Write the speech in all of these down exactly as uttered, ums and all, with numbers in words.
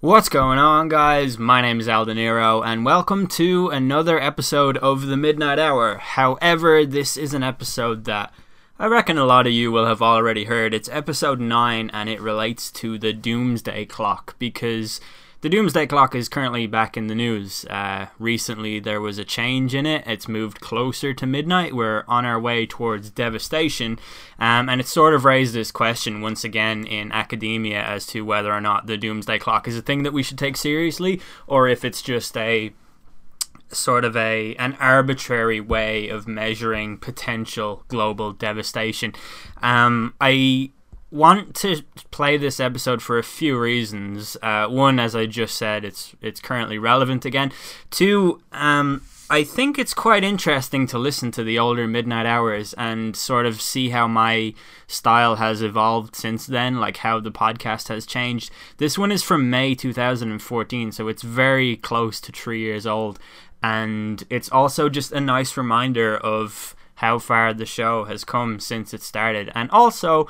What's going on, guys? My name is Al De Niro, and welcome to another episode of The Midnight Hour. However, this is an episode that I reckon a lot of you will have already heard. It's episode nine, and it relates to the Doomsday Clock, because the Doomsday Clock is currently back in the news. Uh, recently, there was a change in it. It's moved closer to midnight. We're on our way towards devastation, um, and it sort of raised this question once again in academia as to whether or not the Doomsday Clock is a thing that we should take seriously, or if it's just a sort of a an arbitrary way of measuring potential global devastation. Um, I want to play this episode for a few reasons. Uh, one, as I just said, it's it's currently relevant again. Two, um, I think it's quite interesting to listen to the older Midnight Hours and sort of see how my style has evolved since then, like how the podcast has changed. This one is from May two thousand fourteen, so it's very close to three years old. And it's also just a nice reminder of how far the show has come since it started. And also,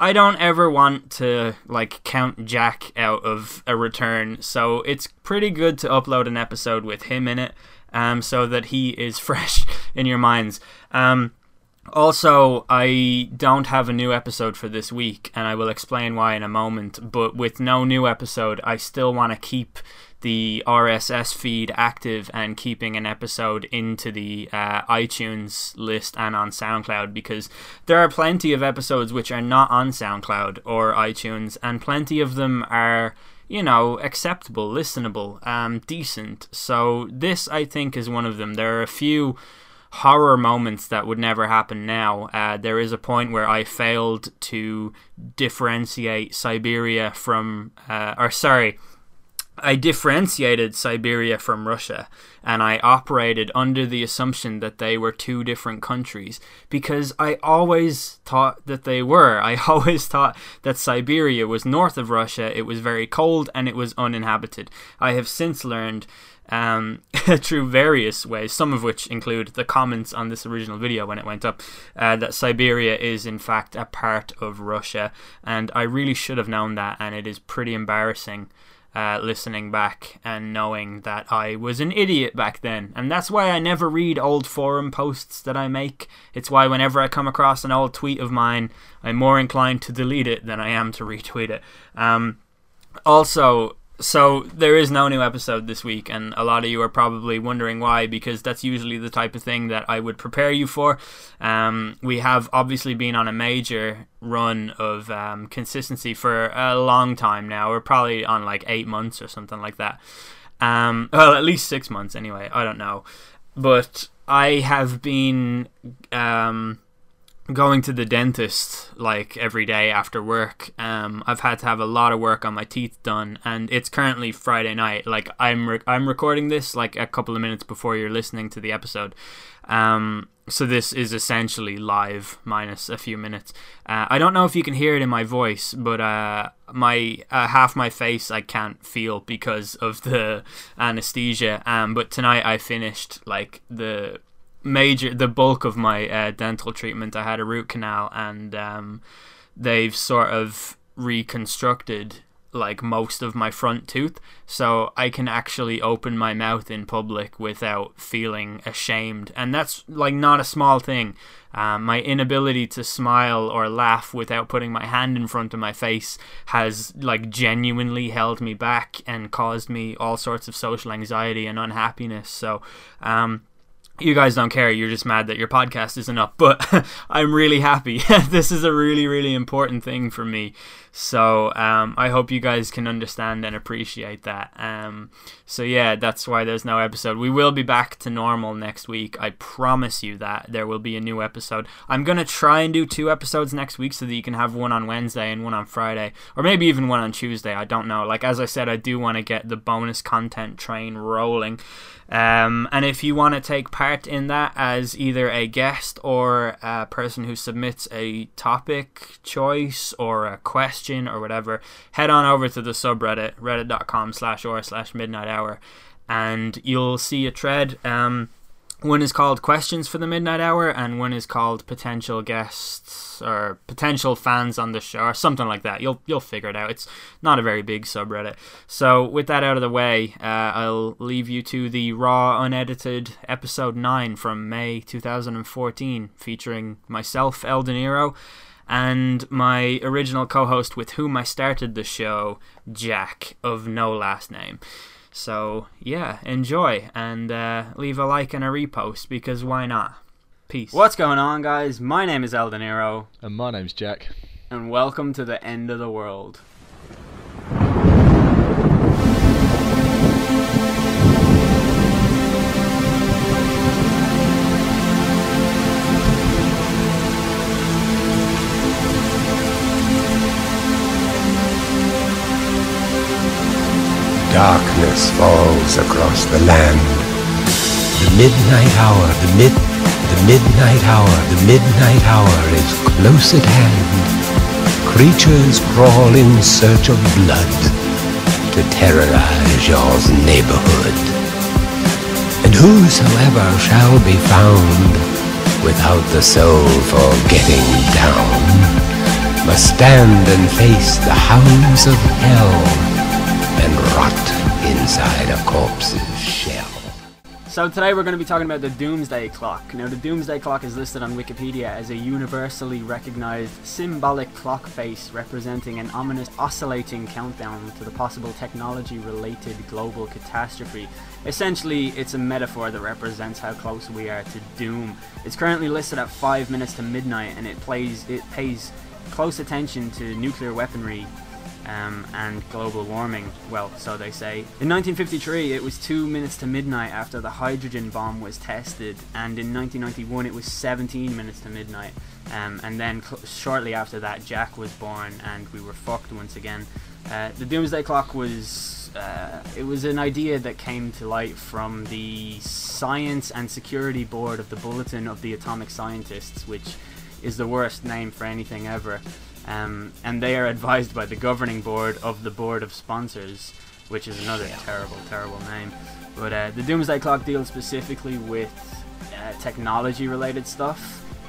I don't ever want to, like, count Jack out of a return, so it's pretty good to upload an episode with him in it, um, so that he is fresh in your minds. Um, also, I don't have a new episode for this week, and I will explain why in a moment, but with no new episode, I still want to keep the R S S feed active and keeping an episode into the uh, iTunes list and on SoundCloud, because there are plenty of episodes which are not on SoundCloud or iTunes, and plenty of them are, you know, acceptable, listenable, um, decent. So this, I think, is one of them. There are a few horror moments that would never happen now. Uh, there is a point where I failed to differentiate Siberia from, uh, or sorry, I differentiated Siberia from Russia, and I operated under the assumption that they were two different countries, because I always thought that they were. I always thought that Siberia was north of Russia, it was very cold, and it was uninhabited. I have since learned um, through various ways, some of which include the comments on this original video when it went up, uh, that Siberia is in fact a part of Russia, and I really should have known that, and it is pretty embarrassing. Uh, listening back and knowing that I was an idiot back then. And that's why I never read old forum posts that I make. It's why whenever I come across an old tweet of mine, I'm more inclined to delete it than I am to retweet it. Um, also, so there is no new episode this week, and a lot of you are probably wondering why, because that's usually the type of thing that I would prepare you for. Um, we have obviously been on a major run of um, consistency for a long time now. We're probably on like eight months or something like that. Um, well, at least six months anyway. I don't know. But I have been Um, going to the dentist like every day after work. um I've had to have a lot of work on my teeth done, and it's currently Friday night. Like I'm re- I'm recording this like a couple of minutes before you're listening to the episode, um so this is essentially live minus a few minutes. uh, I don't know if you can hear it in my voice, but uh my uh, half my face I can't feel because of the anesthesia, um but tonight I finished like the major the bulk of my uh, dental treatment. I had a root canal, and um, they've sort of reconstructed like most of my front tooth, so I can actually open my mouth in public without feeling ashamed, and that's like not a small thing. Um, my inability to smile or laugh without putting my hand in front of my face has like genuinely held me back and caused me all sorts of social anxiety and unhappiness. So um you guys don't care, you're just mad that your podcast isn't up, but I'm really happy. This is a really, really important thing for me, so um, I hope you guys can understand and appreciate that. Um, so yeah, that's why there's no episode. We will be back to normal next week, I promise you that. There will be a new episode. I'm going to try and do two episodes next week so that you can have one on Wednesday and one on Friday, or maybe even one on Tuesday, I don't know. Like, as I said, I do want to get the bonus content train rolling. Um, and if you want to take part in that as either a guest or a person who submits a topic choice or a question or whatever, head on over to the subreddit, reddit.com slash or slash midnight hour, and you'll see a thread. Um, One is called Questions for the Midnight Hour, and one is called Potential Guests or Potential Fans on the Show, or something like that. You'll you'll figure it out. It's not a very big subreddit. So with that out of the way, uh, I'll leave you to the raw, unedited episode nine from May two thousand fourteen, featuring myself, Al De Niro, and my original co-host with whom I started the show, Jack, of no last name. So, yeah, enjoy, and uh, leave a like and a repost, because why not? Peace. What's going on, guys? My name is Al De Niro. And my name's Jack. And welcome to the end of the world. Darkness falls across the land. The midnight hour, the mid, the midnight hour, the midnight hour is close at hand. Creatures crawl in search of blood to terrorize your neighborhood. And whosoever shall be found without the soul for getting down must stand and face the hounds of hell and rot inside a corpse's shell. So today we're going to be talking about the Doomsday Clock. Now, the Doomsday Clock is listed on Wikipedia as a universally recognized symbolic clock face representing an ominous oscillating countdown to the possible technology-related global catastrophe. Essentially, it's a metaphor that represents how close we are to doom. It's currently listed at five minutes to midnight, and it plays it pays close attention to nuclear weaponry, Um, and global warming, well, so they say. In nineteen fifty-three, it was two minutes to midnight after the hydrogen bomb was tested, and in nineteen ninety-one, it was seventeen minutes to midnight, um, and then shortly after that, Jack was born, and we were fucked once again. Uh, the Doomsday Clock was, uh, it was an idea that came to light from the Science and Security Board of the Bulletin of the Atomic Scientists, which is the worst name for anything ever. Um, and they are advised by the governing board of the Board of Sponsors, which is another terrible, terrible name. But uh, the Doomsday Clock deals specifically with uh, technology-related stuff,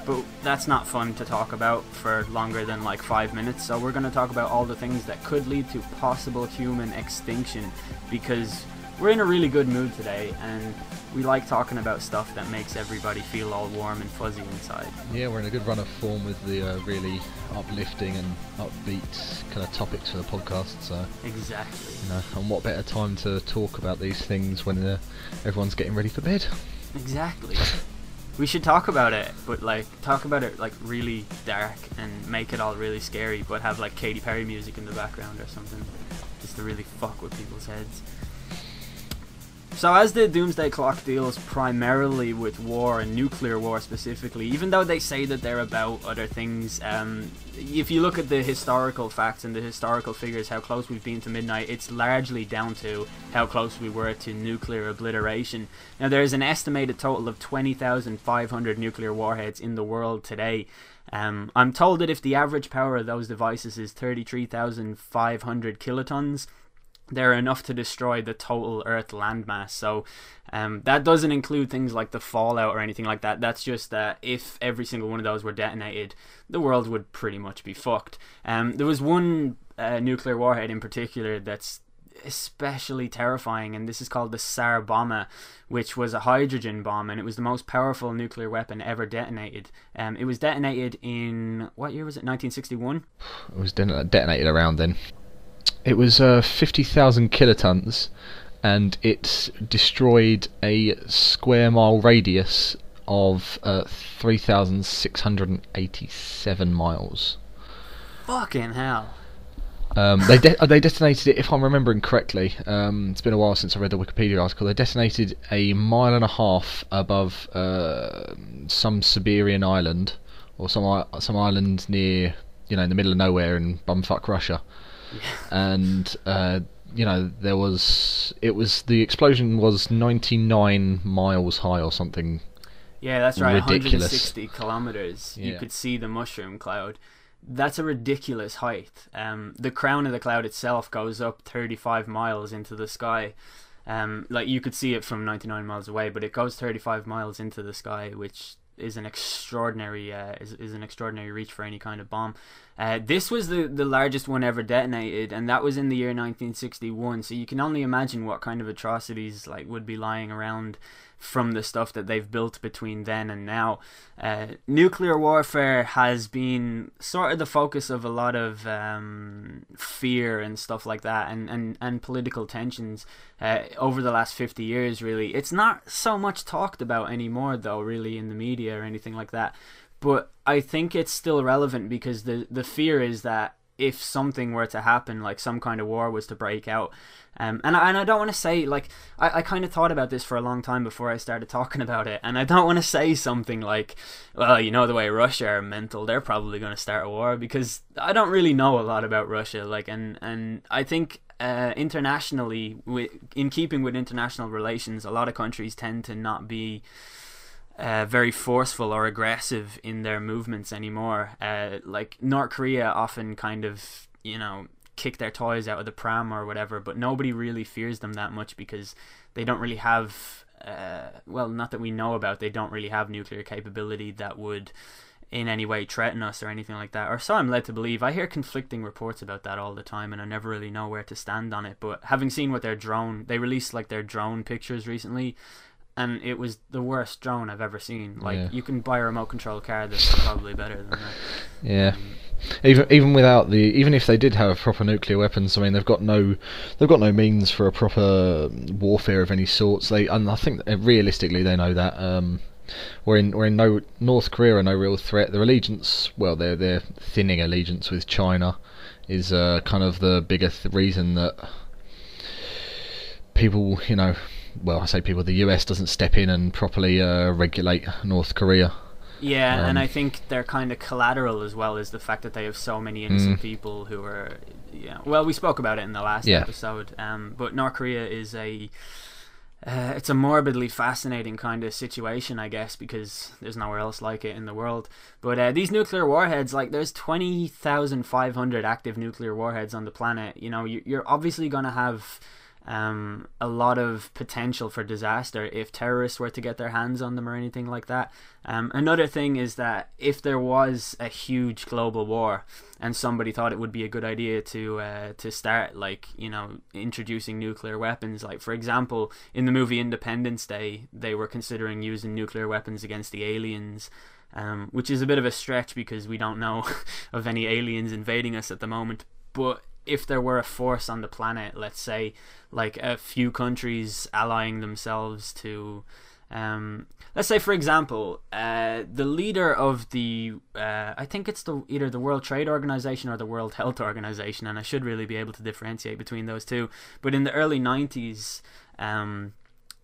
but that's not fun to talk about for longer than like five minutes, so we're going to talk about all the things that could lead to possible human extinction, because we're in a really good mood today, and we like talking about stuff that makes everybody feel all warm and fuzzy inside. Yeah, we're in a good run of form with the uh, really uplifting and upbeat kind of topics for the podcast. So exactly. You know, and what better time to talk about these things when uh, everyone's getting ready for bed? Exactly. We should talk about it, but like talk about it like really dark and make it all really scary, but have like Katy Perry music in the background or something, just to really fuck with people's heads. So as the Doomsday Clock deals primarily with war and nuclear war specifically, even though they say that they're about other things, um, if you look at the historical facts and the historical figures, how close we've been to midnight, it's largely down to how close we were to nuclear obliteration. Now, there is an estimated total of twenty thousand five hundred nuclear warheads in the world today. Um, I'm told that if the average power of those devices is thirty-three thousand five hundred kilotons, they're enough to destroy the total Earth landmass. So um, that doesn't include things like the fallout or anything like that. That's just that if every single one of those were detonated, the world would pretty much be fucked. Um, there was one uh, nuclear warhead in particular that's especially terrifying, and this is called the Tsar Bomba, which was a hydrogen bomb, and it was the most powerful nuclear weapon ever detonated. Um, it was detonated in, what year was it, nineteen sixty-one? It was de detonated around then. It was uh, fifty thousand kilotons, and it destroyed a square mile radius of uh, three thousand six hundred eighty-seven miles. Fucking hell. Um, they, de they detonated it, if I'm remembering correctly, um, it's been a while since I read the Wikipedia article, they detonated a mile and a half above uh, some Siberian island, or some, some island near, you know, in the middle of nowhere in bumfuck Russia. And uh, you know, there was it was the explosion was ninety-nine miles high or something. Yeah, that's right. Ridiculous. one hundred sixty kilometers. Yeah. You could see the mushroom cloud. That's a ridiculous height. Um, the crown of the cloud itself goes up thirty-five miles into the sky. Um, like you could see it from ninety-nine miles away, but it goes thirty-five miles into the sky, which is an extraordinary uh, is, is an extraordinary reach for any kind of bomb. Uh, this was the the largest one ever detonated, and that was in the year nineteen sixty-one. So you can only imagine what kind of atrocities like would be lying around from the stuff that they've built between then and now. Uh, nuclear warfare has been sort of the focus of a lot of um, fear and stuff like that, and, and, and political tensions uh, over the last fifty years, really. It's not so much talked about anymore, though, really, in the media or anything like that. But I think it's still relevant because the, the fear is that if something were to happen, like some kind of war was to break out, um, and, I, and I don't want to say, like, I, I kind of thought about this for a long time before I started talking about it, and I don't want to say something like, well, you know the way Russia are mental, they're probably going to start a war, because I don't really know a lot about Russia, like, and, and I think uh, internationally, in keeping with international relations, a lot of countries tend to not be Uh, very forceful or aggressive in their movements anymore. Uh, like North Korea often kind of, you know, kick their toys out of the pram or whatever, but nobody really fears them that much because they don't really have, uh, well, not that we know about, they don't really have nuclear capability that would in any way threaten us or anything like that, or so I'm led to believe. I hear conflicting reports about that all the time, and I never really know where to stand on it, but having seen what their drone, they released like their drone pictures recently, and it was the worst drone I've ever seen. Like, yeah. You can buy a remote control car that's probably better than that. Yeah, even even without the even if they did have proper nuclear weapons, I mean they've got no they've got no means for a proper warfare of any sorts. They and I think realistically they know that. Um, we're in we're in no North Korea are no real threat. Their allegiance, well, their their thinning allegiance with China, is uh, kind of the biggest reason that people, you know. Well, I say people, the U S doesn't step in and properly uh, regulate North Korea. Yeah, um, and I think they're kind of collateral as well as the fact that they have so many innocent mm. people who are... Yeah. Well, we spoke about it in the last yeah. episode, um, but North Korea is a... Uh, it's a morbidly fascinating kind of situation, I guess, because there's nowhere else like it in the world. But uh, these nuclear warheads, like, there's twenty thousand five hundred active nuclear warheads on the planet. You know, you're obviously going to have... Um, a lot of potential for disaster if terrorists were to get their hands on them or anything like that. Um, another thing is that if there was a huge global war and somebody thought it would be a good idea to uh, to start, like, you know, introducing nuclear weapons, like for example in the movie Independence Day they were considering using nuclear weapons against the aliens, um, which is a bit of a stretch because we don't know of any aliens invading us at the moment, but if there were a force on the planet, let's say, like a few countries allying themselves to, um, let's say, for example, uh, the leader of the, uh, I think it's the either the World Trade Organization or the World Health Organization, and I should really be able to differentiate between those two. But in the early nineties, um,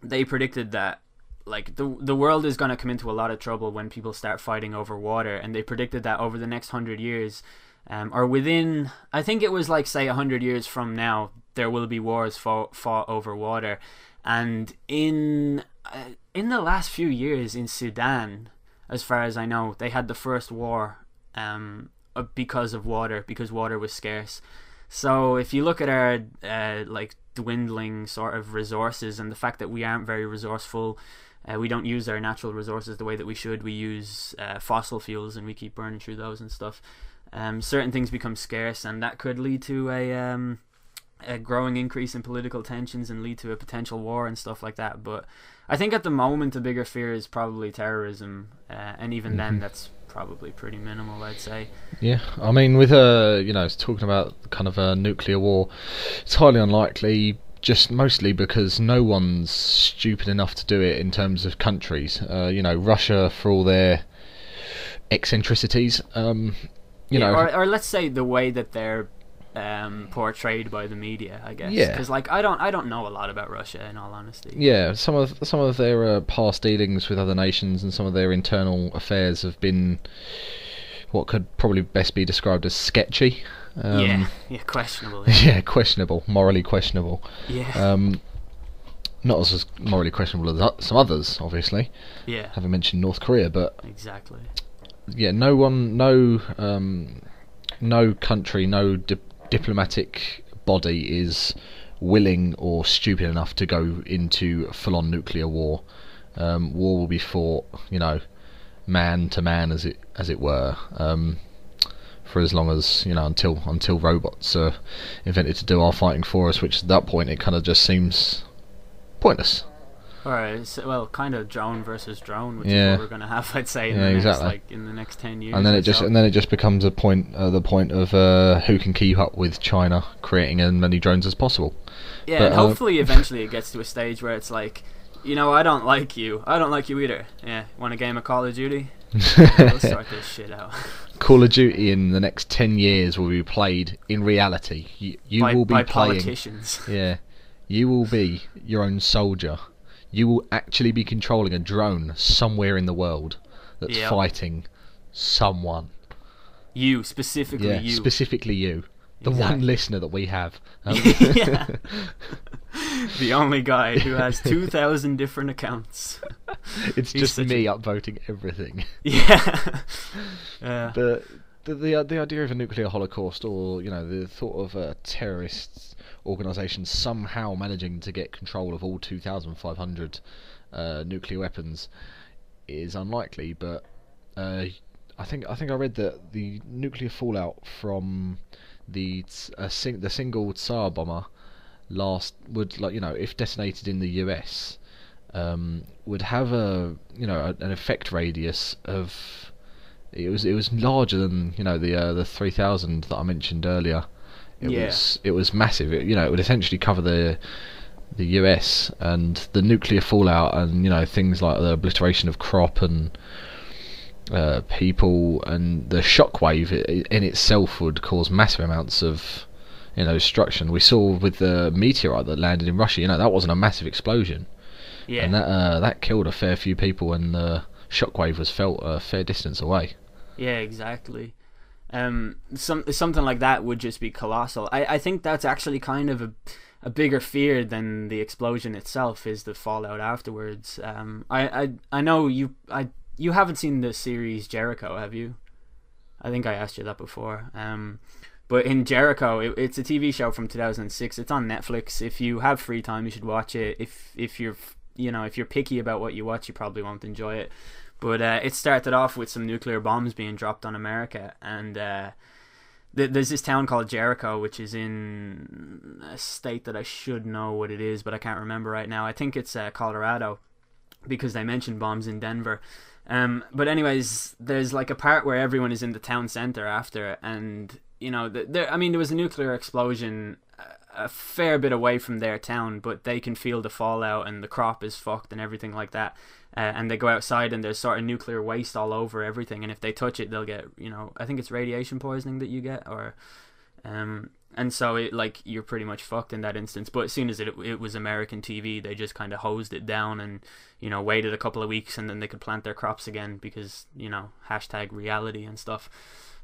they predicted that, like, the the world is going to come into a lot of trouble when people start fighting over water, and they predicted that over the next hundred years. Um, or within, I think it was like, say, one hundred years from now, there will be wars fought, fought over water. And in uh, in the last few years in Sudan, as far as I know, they had the first war um, because of water, because water was scarce. So if you look at our uh, like dwindling sort of resources and the fact that we aren't very resourceful, Uh, we don't use our natural resources the way that we should. We use uh, fossil fuels and we keep burning through those and stuff. Um, certain things become scarce, and that could lead to a, um, a growing increase in political tensions and lead to a potential war and stuff like that. But I think at the moment the bigger fear is probably terrorism, uh, and even mm-hmm. then that's probably pretty minimal, I'd say. Yeah, I mean, with uh, you know, talking about kind of a nuclear war, it's highly unlikely. Just mostly because no one's stupid enough to do it in terms of countries. Uh, you know, Russia, for all their eccentricities, um, you yeah, know... Or, or let's say the way that they're um, portrayed by the media, I guess. Yeah. Because, like, I don't, I don't know a lot about Russia, in all honesty. Yeah, some of some of their uh, past dealings with other nations and some of their internal affairs have been what could probably best be described as sketchy. Um, yeah, yeah, questionable. Yeah. yeah, questionable, morally questionable. Yeah. Um, not as morally questionable as some others, obviously. Yeah. Haven't mentioned North Korea, but exactly. Yeah, no one, no, um, no country, no di- diplomatic body is willing or stupid enough to go into full-on nuclear war. Um, war will be fought, you know, man to man, as it as it were, um, for as long as, you know, until until robots are invented to do our fighting for us, which at that point it kind of just seems pointless. Or, well, kind of drone versus drone, which yeah. is what we're going to have, I'd say, in yeah, the next, exactly. like in the next ten years. And then it just so. and then it just becomes a point, uh, the point of uh, who can keep up with China creating as many drones as possible. Yeah, but, and hopefully, uh, eventually, it gets to a stage where it's like, you know, I don't like you. I don't like you either. Yeah, want a game of Call of Duty? We'll sort this shit out. Call of Duty in the next ten years will be played in reality. You, you by, will be by playing. Politicians. Yeah, you will be your own soldier. You will actually be controlling a drone somewhere in the world that's yep. fighting someone. You, specifically yeah, you. specifically you. The exactly. one listener that we have. Um, yeah. The only guy who has two thousand different accounts. It's He's just me a... upvoting everything. Yeah. yeah. But the, the, the idea of a nuclear holocaust, or, you know, the thought of uh, terrorists... organisations somehow managing to get control of all two thousand five hundred uh, nuclear weapons is unlikely, but uh, I think I think I read that the nuclear fallout from the uh, sing the single Tsar bomber last would, like, you know, if detonated in the U S, um, would have a you know a, an effect radius of it was it was larger than, you know, the uh, the three thousand that I mentioned earlier. It yeah. was it was massive. It, you know, it would essentially cover the the U S and the nuclear fallout, and, you know, things like the obliteration of crop and uh, people, and the shockwave in itself would cause massive amounts of, you know, destruction. We saw with the meteorite that landed in Russia. You know, that wasn't a massive explosion, yeah, and that uh, that killed a fair few people, and the shockwave was felt a fair distance away. Yeah, exactly. Um, some something like that would just be colossal. I, I think that's actually kind of a, a bigger fear than the explosion itself, is the fallout afterwards. Um, I, I I know you I you haven't seen the series Jericho, have you? I think I asked you that before. Um, but in Jericho, it, it's a T V show from two thousand six. It's on Netflix. If you have free time, you should watch it. If if you're you know if you're picky about what you watch, you probably won't enjoy it. But uh, it started off with some nuclear bombs being dropped on America, and uh, th there's this town called Jericho, which is in a state that I should know what it is, but I can't remember right now. I think it's uh, Colorado, because they mentioned bombs in Denver. Um, but anyways, there's like a part where everyone is in the town center after, and, you know, th there. I mean, there was a nuclear explosion a fair bit away from their town, but they can feel the fallout, and the crop is fucked and everything like that. Uh, and they go outside, and there's sort of nuclear waste all over everything, and if they touch it, they'll get, you know, I think it's radiation poisoning that you get, or, um, and so it, like, you're pretty much fucked in that instance. But as soon as it, it was American T V, they just kind of hosed it down, and, you know, waited a couple of weeks, and then they could plant their crops again, because, you know, hashtag reality and stuff.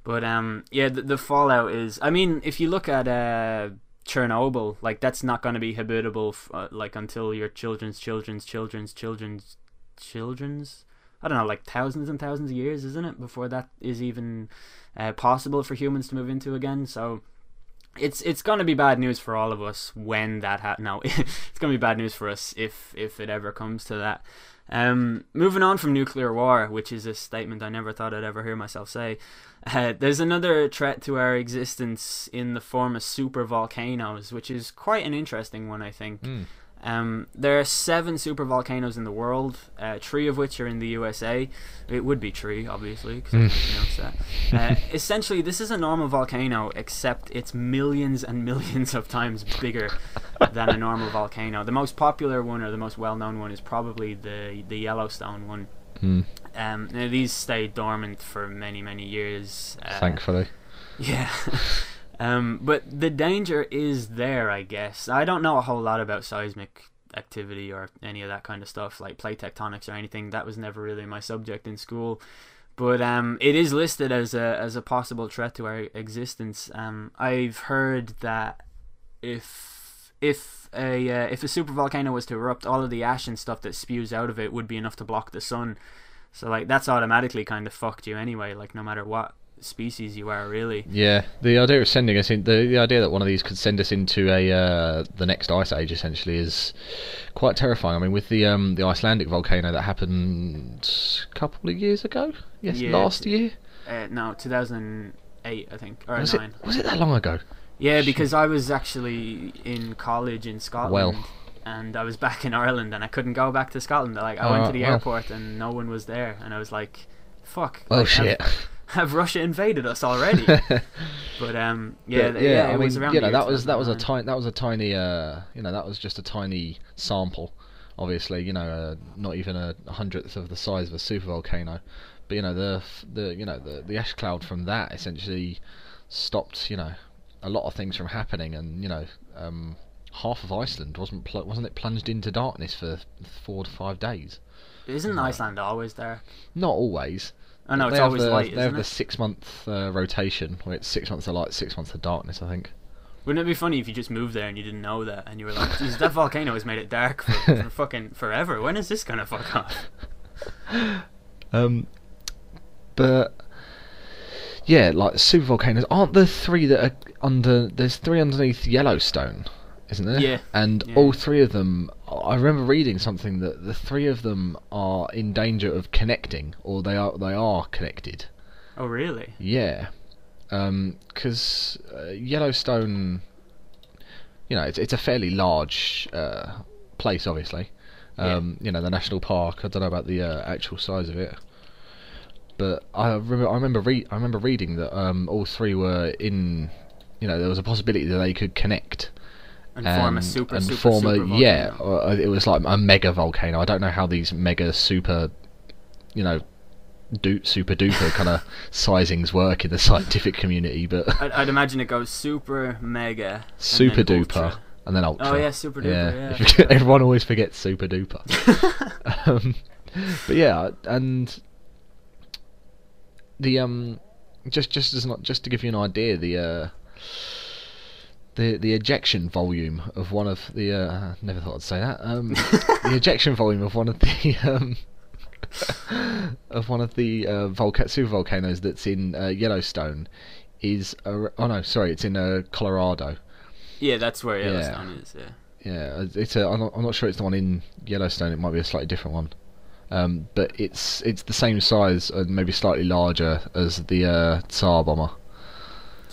But, um, yeah, the, the fallout is, I mean, if you look at, uh, Chernobyl, like, that's not going to be habitable f uh, like until your children's children's children's children's children's I don't know, like thousands and thousands of years, isn't it, before that is even uh, possible for humans to move into again. So it's it's going to be bad news for all of us when that ha no it's going to be bad news for us if if it ever comes to that. Um, moving on from nuclear war, which is a statement I never thought I'd ever hear myself say, uh, there's another threat to our existence in the form of supervolcanoes, which is quite an interesting one, I think. Mm. Um, there are seven supervolcanoes in the world, uh, three of which are in the U S A. It would be three, obviously, because mm. I didn't pronounce that. Uh, essentially, this is a normal volcano, except it's millions and millions of times bigger than a normal volcano. The most popular one, or the most well-known one, is probably the the Yellowstone one. Mm. Um, now these stay dormant for many, many years. Uh, Thankfully. Yeah. Um, but the danger is there, I guess. I don't know a whole lot about seismic activity or any of that kind of stuff, like plate tectonics or anything. That was never really my subject in school. But um, it is listed as a as a possible threat to our existence. Um, I've heard that if if a uh, if a supervolcano was to erupt, all of the ash and stuff that spews out of it would be enough to block the sun. So, like, that's automatically kind of fucked you anyway, like, no matter what species you are, really. Yeah, the idea of sending us in, the, the idea that one of these could send us into a uh, the next ice age essentially is quite terrifying. I mean, with the um, the Icelandic volcano that happened a couple of years ago, yes, yeah, last year. Uh, no, two thousand eight, I think, or was nine. It, was it that long ago? Yeah, because I was actually in college in Scotland, well. and I was back in Ireland, and I couldn't go back to Scotland. Like, I uh, went to the well. airport, and no one was there, and I was like, "Fuck!" Oh like, shit. I've, Have Russia invaded us already? But um, yeah, yeah, yeah, yeah. It was I mean, around. You know, that was that was a tiny that was a tiny uh, you know, that was just a tiny sample. Obviously, you know, uh, not even a hundredth of the size of a supervolcano. But you know, the the you know the the ash cloud from that essentially stopped you know a lot of things from happening, and you know um, half of Iceland wasn't pl- wasn't it plunged into darkness for four to five days. Isn't Iceland always dark? Not always. Oh no, it's always the, light, isn't it? They have the six-month uh, rotation, where it's six months of light, six months of darkness, I think. Wouldn't it be funny if you just moved there and you didn't know that, and you were like, "Jesus, that volcano has made it dark for, for fucking forever. When is this gonna fuck off?" Um, but yeah, like super volcanoes aren't the three that are under. There's three underneath Yellowstone, isn't there? Yeah. And yeah. all three of them, I remember reading something that the three of them are in danger of connecting, or they are they are connected. Oh really? Yeah, because um, uh, Yellowstone, you know, it's it's a fairly large uh, place, obviously. Um, yeah. You know, the national park. I don't know about the uh, actual size of it, but I remember I remember re- I remember reading that um, all three were in. You know, there was a possibility that they could connect. And, and form a super, and super, form super a, volcano. Yeah, it was like a mega volcano. I don't know how these mega super, you know, do, super duper kind of sizings work in the scientific community, but... I'd, I'd imagine it goes super, mega... Super and duper, ultra. and then ultra. Oh yeah, super duper, yeah. yeah. Everyone always forgets super duper. um, but yeah, and... The, um... Just just as not just to give you an idea, the, uh... The the ejection volume of one of the uh, never thought I'd say that um, the ejection volume of one of the um, of one of the uh, volca- super volcanoes that's in uh, Yellowstone is a, oh no sorry it's in uh, Colorado. Yeah, that's where Yellowstone yeah. is. Yeah, yeah. It's a, I'm, not, I'm not sure it's the one in Yellowstone. It might be a slightly different one, um, but it's it's the same size and uh, maybe slightly larger as the uh, Tsar Bomba.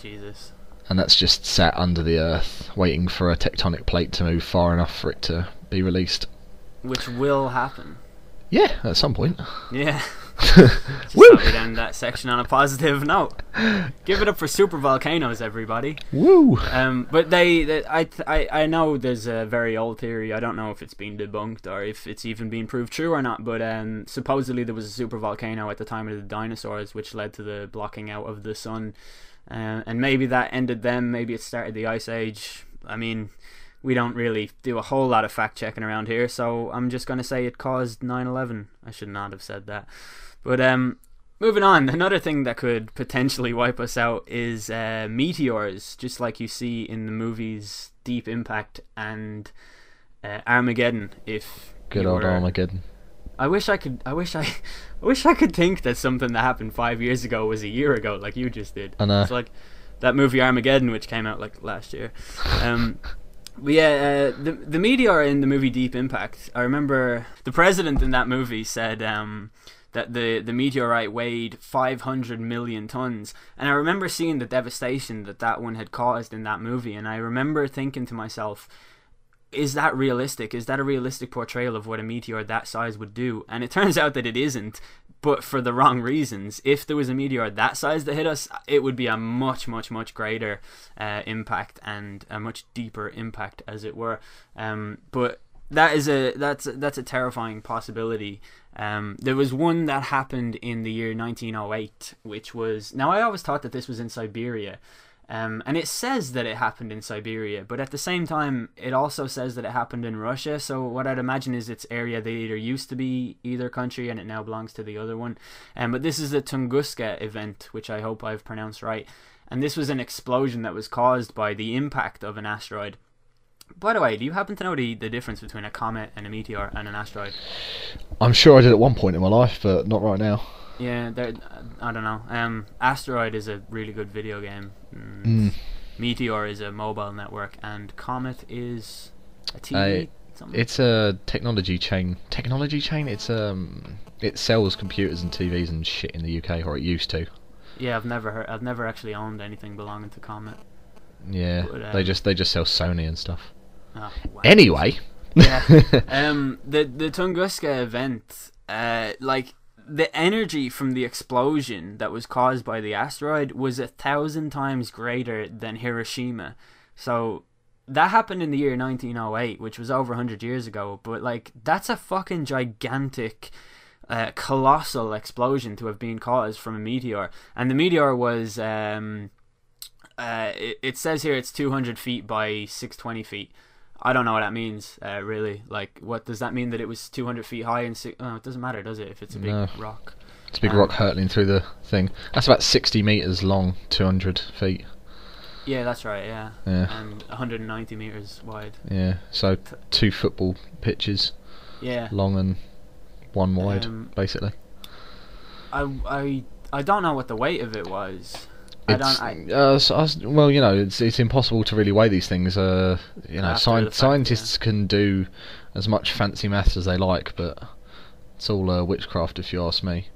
Jesus. And that's just sat under the earth, waiting for a tectonic plate to move far enough for it to be released. Which will happen. Yeah, at some point. Yeah. Just Woo! Thought we'd end that section on a positive note. Give it up for super volcanoes, everybody. Woo! Um, but they, they I, I, I know there's a very old theory. I don't know if it's been debunked or if it's even been proved true or not. But um, supposedly there was a super volcano at the time of the dinosaurs, which led to the blocking out of the sun. Uh, and maybe that ended them, maybe it started the Ice Age. I mean, we don't really do a whole lot of fact-checking around here, so I'm just going to say it caused nine eleven. I should not have said that. But um, moving on, another thing that could potentially wipe us out is uh, meteors, just like you see in the movies Deep Impact and uh, Armageddon. If Good old were... Armageddon. I wish I could. I wish I. I wish I could think that something that happened five years ago was a year ago, like you just did. I know. It's like that movie Armageddon, which came out like last year. Um, but yeah, uh, the the meteor in the movie Deep Impact. I remember the president in that movie said um, that the the meteorite weighed five hundred million tons, and I remember seeing the devastation that that one had caused in that movie, and I remember thinking to myself, is that realistic? Is that a realistic portrayal of what a meteor that size would do? And it turns out that it isn't, but for the wrong reasons. If there was a meteor that size that hit us, it would be a much, much, much greater uh, impact and a much deeper impact, as it were. Um, but that is a that's that's a terrifying possibility. Um, there was one that happened in the year nineteen oh eight, which was... Now, I always thought that this was in Siberia. Um, and it says that it happened in Siberia, but at the same time, it also says that it happened in Russia. So what I'd imagine is it's area that either used to be either country and it now belongs to the other one. Um, but this is the Tunguska event, which I hope I've pronounced right. And this was an explosion that was caused by the impact of an asteroid. By the way, do you happen to know the, the difference between a comet and a meteor and an asteroid? I'm sure I did at one point in my life, but not right now. Yeah, I don't know. Um, Asteroid is a really good video game. Mm. Mm. Meteor is a mobile network, and Comet is a T V. Uh, something. It's a technology chain. Technology chain. It's um, it sells computers and T Vs and shit in the U K, or it used to. Yeah, I've never heard. I've never actually owned anything belonging to Comet. Yeah, but, um, they just they just sell Sony and stuff. Oh, wow. Anyway. Yeah. Um, the the Tunguska event, uh, like. The energy from the explosion that was caused by the asteroid was a thousand times greater than Hiroshima. So that happened in the year nineteen oh eight, which was over one hundred years ago. But like, that's a fucking gigantic, uh, colossal explosion to have been caused from a meteor. And the meteor was, um, uh, it, it says here it's two hundred feet by six hundred twenty feet. I don't know what that means, uh, really. Like, what does that mean? That it was two hundred feet high and six? Oh, it doesn't matter, does it? If it's a big no. rock, it's a big um, rock hurtling through the thing. That's about sixty meters long, two hundred feet. Yeah, that's right. Yeah, yeah. And one hundred ninety meters wide. Yeah, so two football pitches. Yeah, long and one wide, um, basically. I I I don't know what the weight of it was. It's, I don't, I, uh, so I was, well, you know, it's it's impossible to really weigh these things. Uh, you know, sci fact, scientists yeah. can do as much fancy maths as they like, but it's all uh, witchcraft, if you ask me.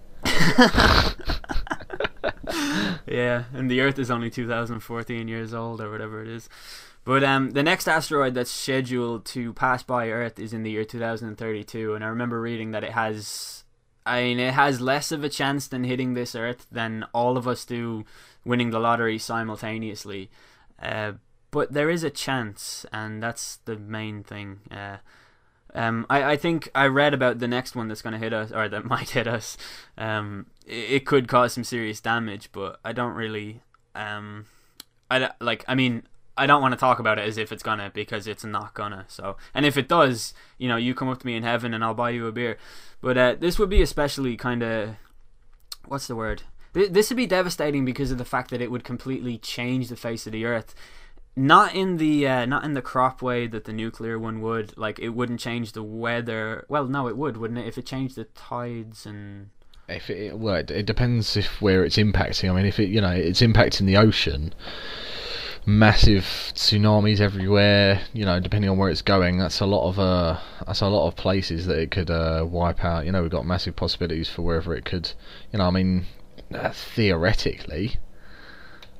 Yeah, and the Earth is only two thousand fourteen years old, or whatever it is. But um, the next asteroid that's scheduled to pass by Earth is in the year two thousand thirty-two, and I remember reading that it has, I mean, it has less of a chance than hitting this Earth than all of us do winning the lottery simultaneously, uh, but there is a chance, and that's the main thing. Uh, um, I, I think I read about the next one that's going to hit us, or that might hit us. Um, it, it could cause some serious damage, but I don't really, um, I like. I mean, I don't want to talk about it as if it's gonna, because it's not gonna. So, and if it does, you know, you come up to me in heaven, and I'll buy you a beer. But uh, this would be especially kind of, what's the word? This would be devastating because of the fact that it would completely change the face of the Earth. Not in the uh, not in the crop way that the nuclear one would. Like, it wouldn't change the weather. Well, no, it would, wouldn't it? If it changed the tides and. If it well, it depends if where it's impacting. I mean, if it you know it's impacting the ocean, massive tsunamis everywhere. You know, depending on where it's going, that's a lot of uh, that's a lot of places that it could uh, wipe out. You know, we've got massive possibilities for wherever it could. You know, I mean. Uh, theoretically,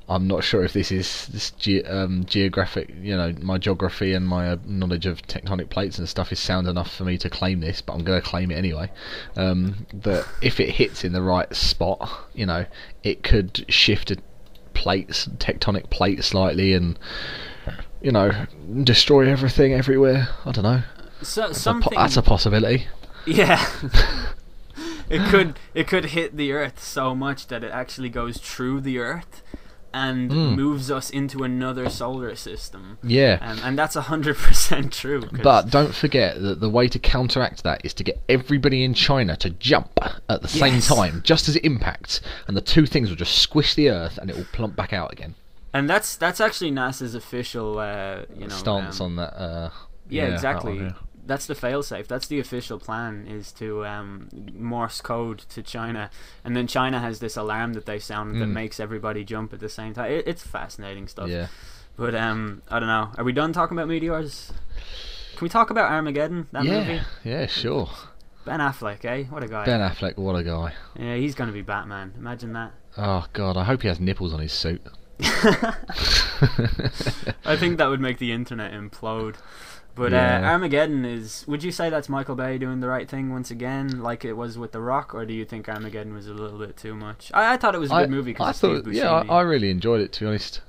I'm not sure if this is this ge um, geographic, you know, my geography and my uh, knowledge of tectonic plates and stuff is sound enough for me to claim this, but I'm going to claim it anyway. Um, that if it hits in the right spot, you know, it could shift a plates, tectonic plate slightly, and you know, destroy everything everywhere. I don't know. So that's, something... a, po that's a possibility. Yeah. It could it could hit the Earth so much that it actually goes through the Earth and mm. moves us into another solar system. Yeah, um, and that's a hundred percent true. But don't forget that the way to counteract that is to get everybody in China to jump at the yes. same time, just as it impacts, and the two things will just squish the Earth and it will plump back out again. And that's that's actually NASA's official uh, you know, stance um, on that. Uh, yeah, yeah, exactly. That one, yeah. That's the failsafe. That's the official plan, is to um, Morse code to China, and then China has this alarm that they sound mm. that makes everybody jump at the same time. It, it's fascinating stuff. Yeah. But um, I don't know. Are we done talking about meteors? Can we talk about Armageddon? That yeah. movie? Yeah. Sure. Ben Affleck, eh? What a guy. Ben Affleck, what a guy. Yeah, he's gonna be Batman. Imagine that. Oh God, I hope he has nipples on his suit. I think that would make the internet implode. But yeah. uh, Armageddon is... Would you say that's Michael Bay doing the right thing once again, like it was with The Rock, or do you think Armageddon was a little bit too much? I, I thought it was a good I, movie because Steve Buscemi. Yeah, I, I really enjoyed it, to be honest.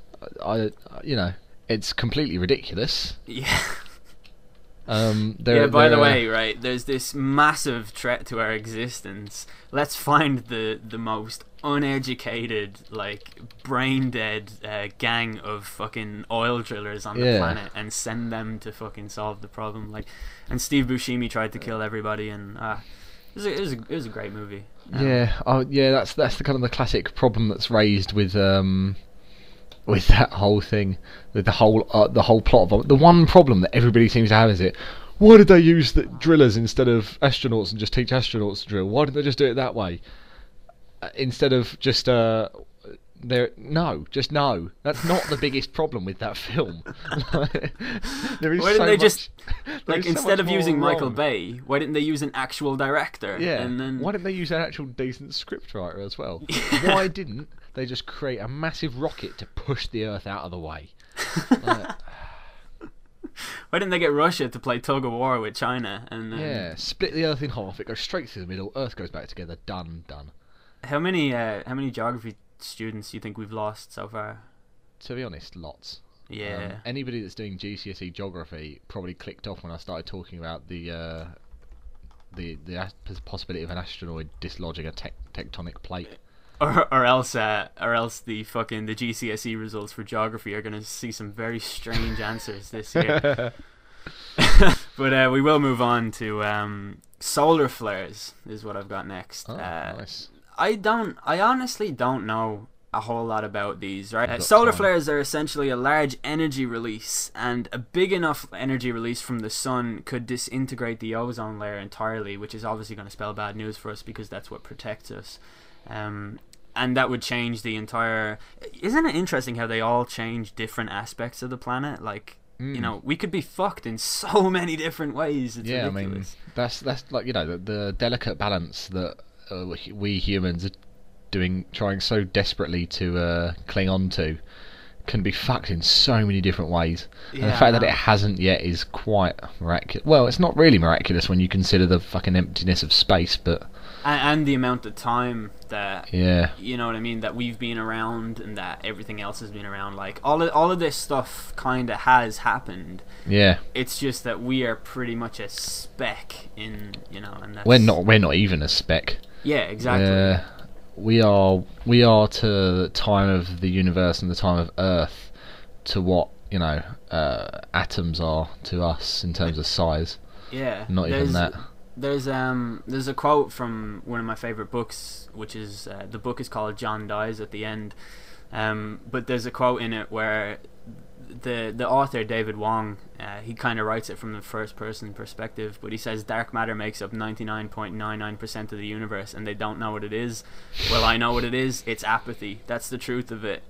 I, I you know, it's completely ridiculous. Yeah. Um, there, yeah, by there, the way, right, there's this massive threat to our existence. Let's find the, the most uneducated, like, brain-dead uh, gang of fucking oil drillers on yeah. the planet and send them to fucking solve the problem. Like, and Steve Buscemi tried to kill everybody, and uh, it, was a, it, was a, it was a great movie. Um, yeah, oh, yeah, that's that's the kind of the classic problem that's raised with... Um... with that whole thing, with the whole uh, the whole plot of the one problem that everybody seems to have is it. Why did they use the drillers instead of astronauts and just teach astronauts to drill? Why didn't they just do it that way? instead of just uh, there. No, just no. That's not the biggest problem with that film. Like, there is why didn't so they much, just like so instead of using wrong. Michael Bay, why didn't they use an actual director? Yeah. And then... why didn't they use an actual decent scriptwriter as well? Why didn't they just create a massive rocket to push the Earth out of the way? Like, why didn't they get Russia to play tug of war with China? And um, yeah, split the Earth in half. It goes straight through the middle. Earth goes back together. Done, done. How many uh, how many geography students do you think we've lost so far? To be honest, lots. Yeah. Um, anybody that's doing G C S E geography probably clicked off when I started talking about the uh, the the possibility of an asteroid dislodging a te tectonic plate. Or, or else, uh, or else the fucking the G C S E results for geography are gonna see some very strange answers this year. But uh, we will move on to um, solar flares. Is what I've got next. Oh, uh, nice. I don't. I honestly don't know a whole lot about these. Right, uh, solar flares are essentially a large energy release, and a big enough energy release from the sun could disintegrate the ozone layer entirely, which is obviously going to spell bad news for us because that's what protects us. Um, And that would change the entire... Isn't it interesting how they all change different aspects of the planet? Like, mm. you know, we could be fucked in so many different ways. It's yeah, ridiculous. I mean, that's, that's like, you know, the, the delicate balance that uh, we humans are doing, trying so desperately to uh, cling on to, can be fucked in so many different ways. Yeah, and the fact that it hasn't yet is quite miraculous. Well, it's not really miraculous when you consider the fucking emptiness of space, but... And the amount of time that, yeah. you know what I mean, that we've been around and that everything else has been around. Like, all of, all of this stuff kind of has happened. Yeah. It's just that we are pretty much a speck in, you know, and that's... We're not, we're not even a speck. Yeah, exactly. Uh, we are, we are to the time of the universe and the time of Earth to what, you know, uh, atoms are to us in terms of size. Yeah. Not even that. There's um there's a quote from one of my favorite books, which is uh, the book is called John Dies at the End, um but there's a quote in it where the the author David Wong uh, he kind of writes it from the first person perspective, but he says dark matter makes up ninety-nine point nine nine percent of the universe and they don't know what it is. Well, I know what it is. It's apathy. That's the truth of it.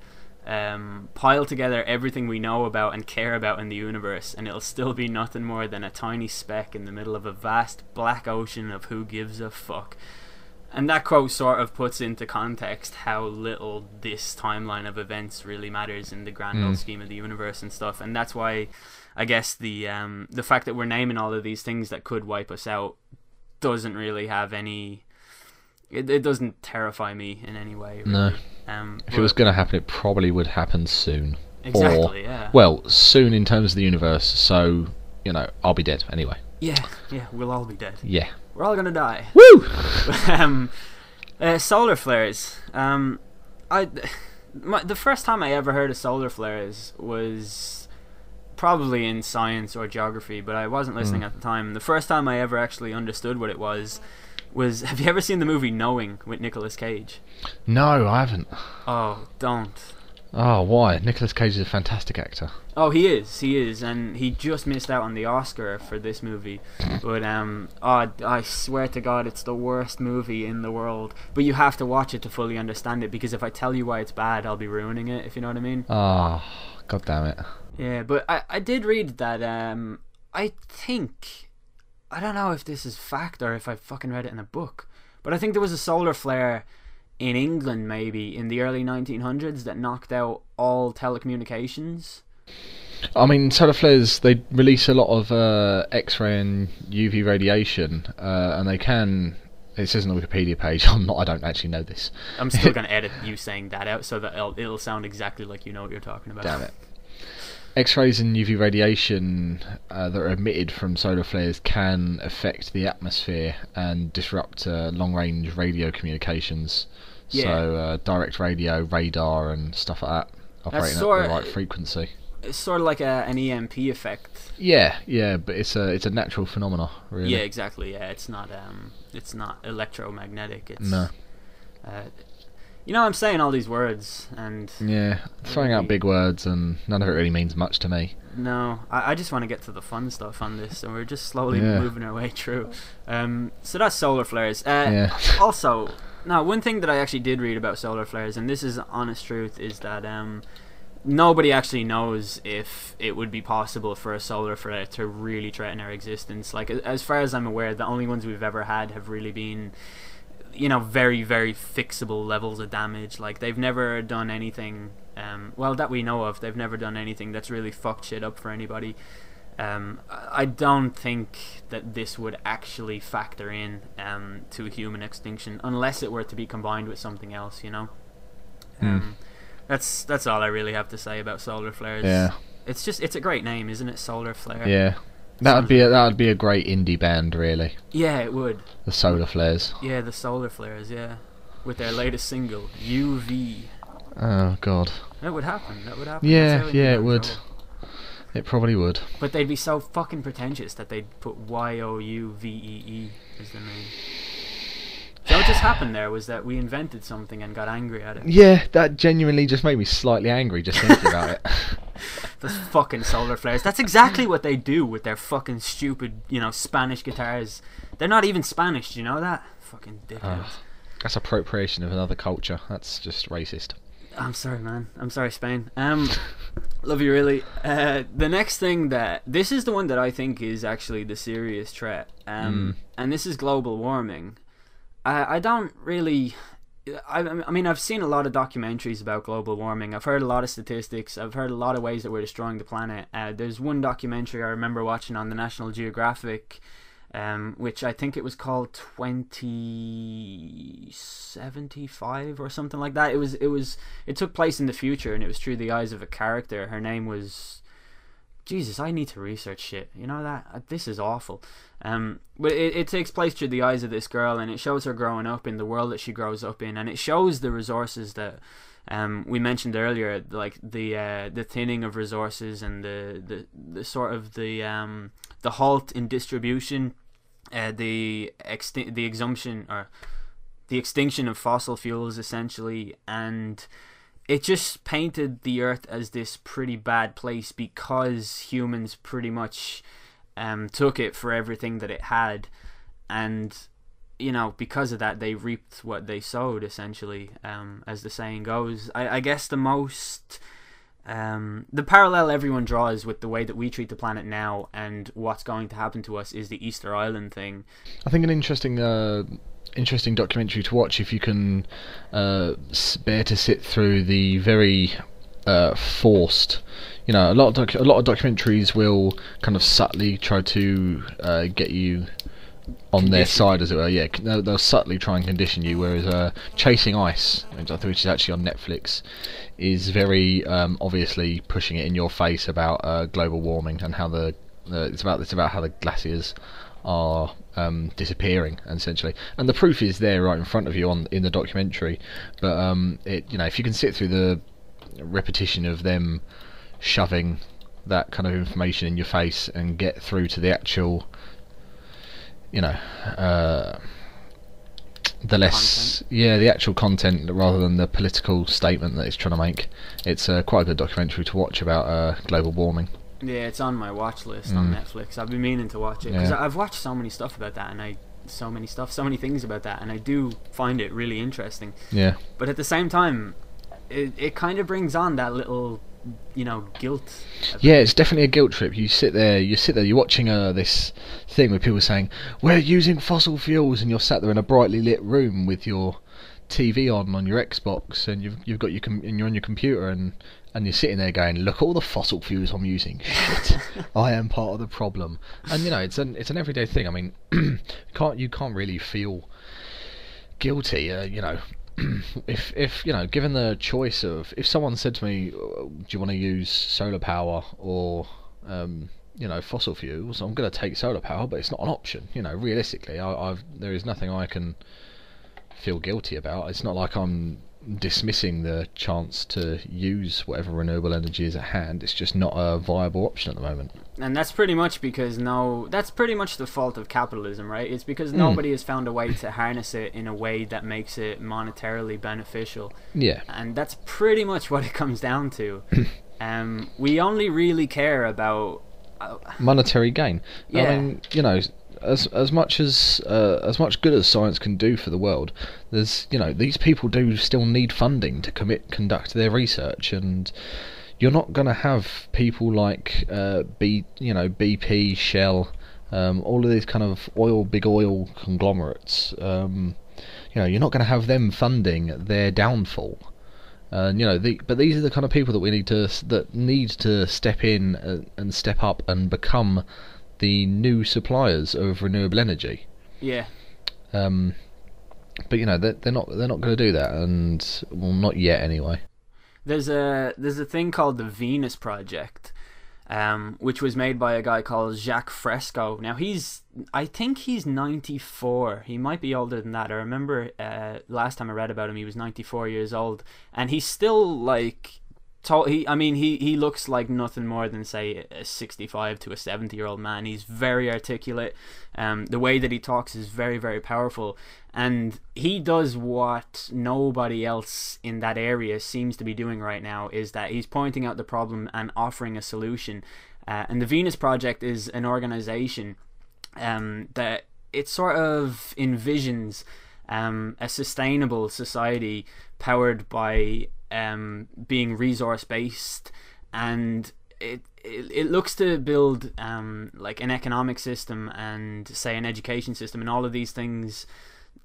Um, pile together everything we know about and care about in the universe and it'll still be nothing more than a tiny speck in the middle of a vast black ocean of who gives a fuck. And that quote sort of puts into context how little this timeline of events really matters in the grand old mm. scheme of the universe and stuff. And that's why I guess the um, the fact that we're naming all of these things that could wipe us out doesn't really have any... It, it doesn't terrify me in any way. Really. No. Um, if it was going to happen, it probably would happen soon. Exactly, or, yeah. Well, soon in terms of the universe, so, you know, I'll be dead anyway. Yeah, yeah, we'll all be dead. Yeah. We're all going to die. Woo! um, uh, solar flares. Um, I, my, the first time I ever heard of solar flares was probably in science or geography, but I wasn't listening mm. at the time. The first time I ever actually understood what it was... Was have you ever seen the movie Knowing with Nicolas Cage? No, I haven't. Oh, don't. Oh, why? Nicolas Cage is a fantastic actor. Oh, he is. He is, and he just missed out on the Oscar for this movie. But um, oh, I swear to God, it's the worst movie in the world. But you have to watch it to fully understand it, because if I tell you why it's bad, I'll be ruining it. If you know what I mean. Oh, God damn it. Yeah, but I I did read that um I think. I don't know if this is fact or if I fucking read it in a book, but I think there was a solar flare in England maybe in the early nineteen hundreds that knocked out all telecommunications. I mean, solar flares, they release a lot of uh, X-ray and U V radiation, uh, and they can... It says on the Wikipedia page, I'm not, I don't actually know this. I'm still going to edit you saying that out so that it'll, it'll sound exactly like you know what you're talking about. Damn it. X-rays and U V radiation uh, that are emitted from solar flares can affect the atmosphere and disrupt uh, long-range radio communications. Yeah. So uh, direct radio, radar and stuff like that operating at the right frequency. It's sort of like a, an E M P effect. Yeah, yeah, but it's a it's a natural phenomenon, really. Yeah, exactly. Yeah, it's not um it's not electromagnetic. It's no. Uh, You know, I'm saying all these words and... Yeah, throwing out big words and none of it really means much to me. No, I, I just want to get to the fun stuff on this and we're just slowly yeah. moving our way through. Um, so that's solar flares. Uh, yeah. Also, Now, one thing that I actually did read about solar flares, and this is honest truth, is that um, nobody actually knows if it would be possible for a solar flare to really threaten our existence. Like, as far as I'm aware, the only ones we've ever had have really been, you know, very, very fixable levels of damage. Like, they've never done anything, um, well, that we know of, they've never done anything that's really fucked shit up for anybody. Um, I don't think that this would actually factor in um, to a human extinction unless it were to be combined with something else, you know? Um, mm. That's that's all I really have to say about solar flares. Yeah. It's just, it's a great name, isn't it? Solar Flare. Yeah. That'd be a, that'd be a great indie band, really. Yeah, it would. The Solar Flares. Yeah, the Solar Flares, yeah. With their latest single, U V. Oh, God. That would happen, that would happen. Yeah, yeah, it would. Trouble. It probably would. But they'd be so fucking pretentious that they'd put Y O U V E E as the name. So what just happened there was that we invented something and got angry at it. Yeah, that genuinely just made me slightly angry just thinking about it. Those fucking solar flares. That's exactly what they do with their fucking stupid, you know, Spanish guitars. They're not even Spanish, do you know that? Fucking dickheads. Uh, that's appropriation of another culture. That's just racist. I'm sorry, man. I'm sorry, Spain. Um, love you, really. Uh, the next thing that... This is the one that I think is actually the serious threat. Um, mm. And this is global warming. I, I don't really... I, I mean, I've seen a lot of documentaries about global warming. I've heard a lot of statistics. I've heard a lot of ways that we're destroying the planet. Uh, there's one documentary I remember watching on the National Geographic... Um, which I think it was called twenty seventy-five or something like that. It was, it was, it took place in the future, and it was through the eyes of a character. Her name was Jesus. I need to research shit. You know that this is awful. Um, but it, it takes place through the eyes of this girl, and it shows her growing up in the world that she grows up in, and it shows the resources that um, we mentioned earlier, like the uh, the thinning of resources and the the, the sort of the um, the halt in distribution. Uh, the extin the extinction or the extinction of fossil fuels, essentially, and it just painted the Earth as this pretty bad place because humans pretty much um, took it for everything that it had, and you know, because of that, they reaped what they sowed, essentially, um, as the saying goes. I, I guess the most Um, the parallel everyone draws with the way that we treat the planet now and what's going to happen to us is the Easter Island thing. I think an interesting uh, interesting documentary to watch, if you can uh, bear to sit through the very uh, forced, you know, a lot of docu a lot of documentaries will kind of subtly try to uh, get you on their side, as it were. Yeah, they'll, they'll subtly try and condition you, whereas uh, Chasing Ice, which is actually on Netflix, is very um, obviously pushing it in your face about uh, global warming and how the uh, it's about it's about how the glaciers are um, disappearing, essentially, and the proof is there right in front of you on in the documentary. But um, it you know, if you can sit through the repetition of them shoving that kind of information in your face and get through to the actual, you know, uh, the less, content. yeah, the actual content rather than the political statement that it's trying to make. It's uh, quite a good documentary to watch about uh, global warming. Yeah, it's on my watch list mm. on Netflix. I've been meaning to watch it because yeah. I've watched so many stuff about that, and I so many stuff, so many things about that, and I do find it really interesting. Yeah. But at the same time, it it kind of brings on that little, you know, guilt. Yeah, it's definitely a guilt trip. You sit there, you sit there, you're watching uh, this thing with people saying, we're using fossil fuels, and you're sat there in a brightly lit room with your T V on, on your Xbox, and you've you've got your com and you're on your computer, and and you're sitting there going, look, all the fossil fuels I'm using. Shit, I am part of the problem. And you know, it's an it's an everyday thing. I mean, can't you can't really feel guilty, uh, you know. If, if you know, given the choice of, if someone said to me, do you want to use solar power or, um, you know, fossil fuels, I'm going to take solar power, but it's not an option. You know, realistically, I, I've, there is nothing I can feel guilty about. It's not like I'm dismissing the chance to use whatever renewable energy is at hand. It's just not a viable option at the moment. And that's pretty much because no that's pretty much the fault of capitalism, right? It's because mm. nobody has found a way to harness it in a way that makes it monetarily beneficial. Yeah, and that's pretty much what it comes down to. um we only really care about uh, monetary gain. Yeah. I mean, you know, as as much as uh, as much good as science can do for the world, there's, you know, these people do still need funding to commit conduct their research, and you're not going to have people like uh, B, you know, B P, Shell, um, all of these kind of oil, big oil conglomerates. Um, you know, you're not going to have them funding their downfall. And, you know, the, but these are the kind of people that we need to that need to step in and, and step up and become the new suppliers of renewable energy. Yeah. Um. But you know, they're, they're not they're not going to do that, and well, not yet anyway. There's a there's a thing called the Venus Project, um, which was made by a guy called Jacque Fresco. Now he's I think he's ninety-four. He might be older than that. I remember uh, last time I read about him, he was ninety-four years old, and he's still like, tall, he I mean he he looks like nothing more than say a sixty-five to a seventy year old man. He's very articulate. Um, the way that he talks is very very powerful. And he does what nobody else in that area seems to be doing right now, is that he's pointing out the problem and offering a solution. Uh, and the Venus Project is an organization um, that it sort of envisions um, a sustainable society powered by um, being resource-based, and it It, it looks to build um, like an economic system and say an education system and all of these things